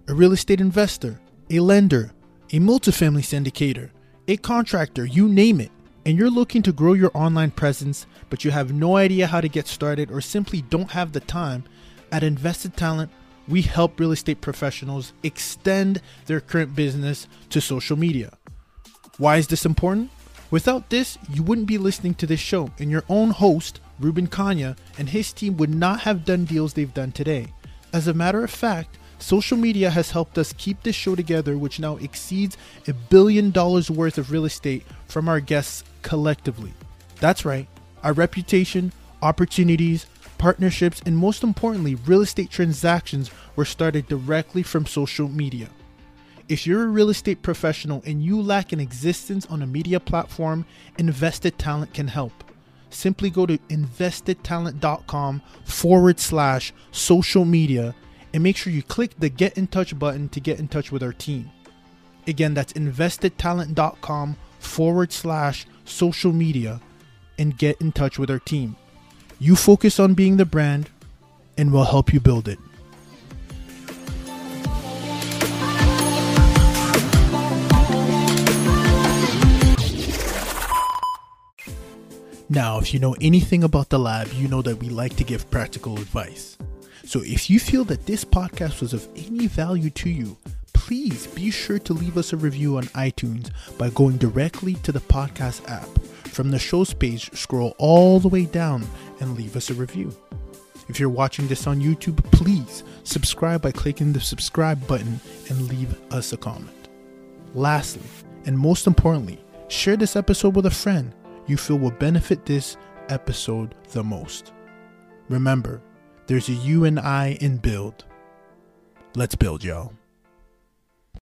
a real estate investor, a lender, a multifamily syndicator, a contractor, you name it, and you're looking to grow your online presence, but you have no idea how to get started or simply don't have the time, at Invested Talent, we help real estate professionals extend their current business to social media. Why is this important? Without this, you wouldn't be listening to this show, and your own host, Ruben Kanya, and his team would not have done deals they've done today. As a matter of fact, social media has helped us keep this show together, which now exceeds a billion dollars worth of real estate from our guests collectively. That's right, our reputation, opportunities, partnerships, and most importantly, real estate transactions were started directly from social media. If you're a real estate professional and you lack an existence on a media platform, Invested Talent can help. Simply go to investedtalent.com forward slash social media and make sure you click the Get in Touch button to get in touch with our team. Again, that's investedtalent.com forward slash social media and get in touch with our team. You focus on being the brand, and we'll help you build it. Now, if you know anything about the lab, you know that we like to give practical advice. So if you feel that this podcast was of any value to you, please be sure to leave us a review on iTunes by going directly to the podcast app. From the show's page, scroll all the way down and leave us a review. If you're watching this on YouTube, please subscribe by clicking the subscribe button and leave us a comment. Lastly, and most importantly, share this episode with a friend you feel will benefit this episode the most. Remember, there's a you and I in build. Let's build, y'all.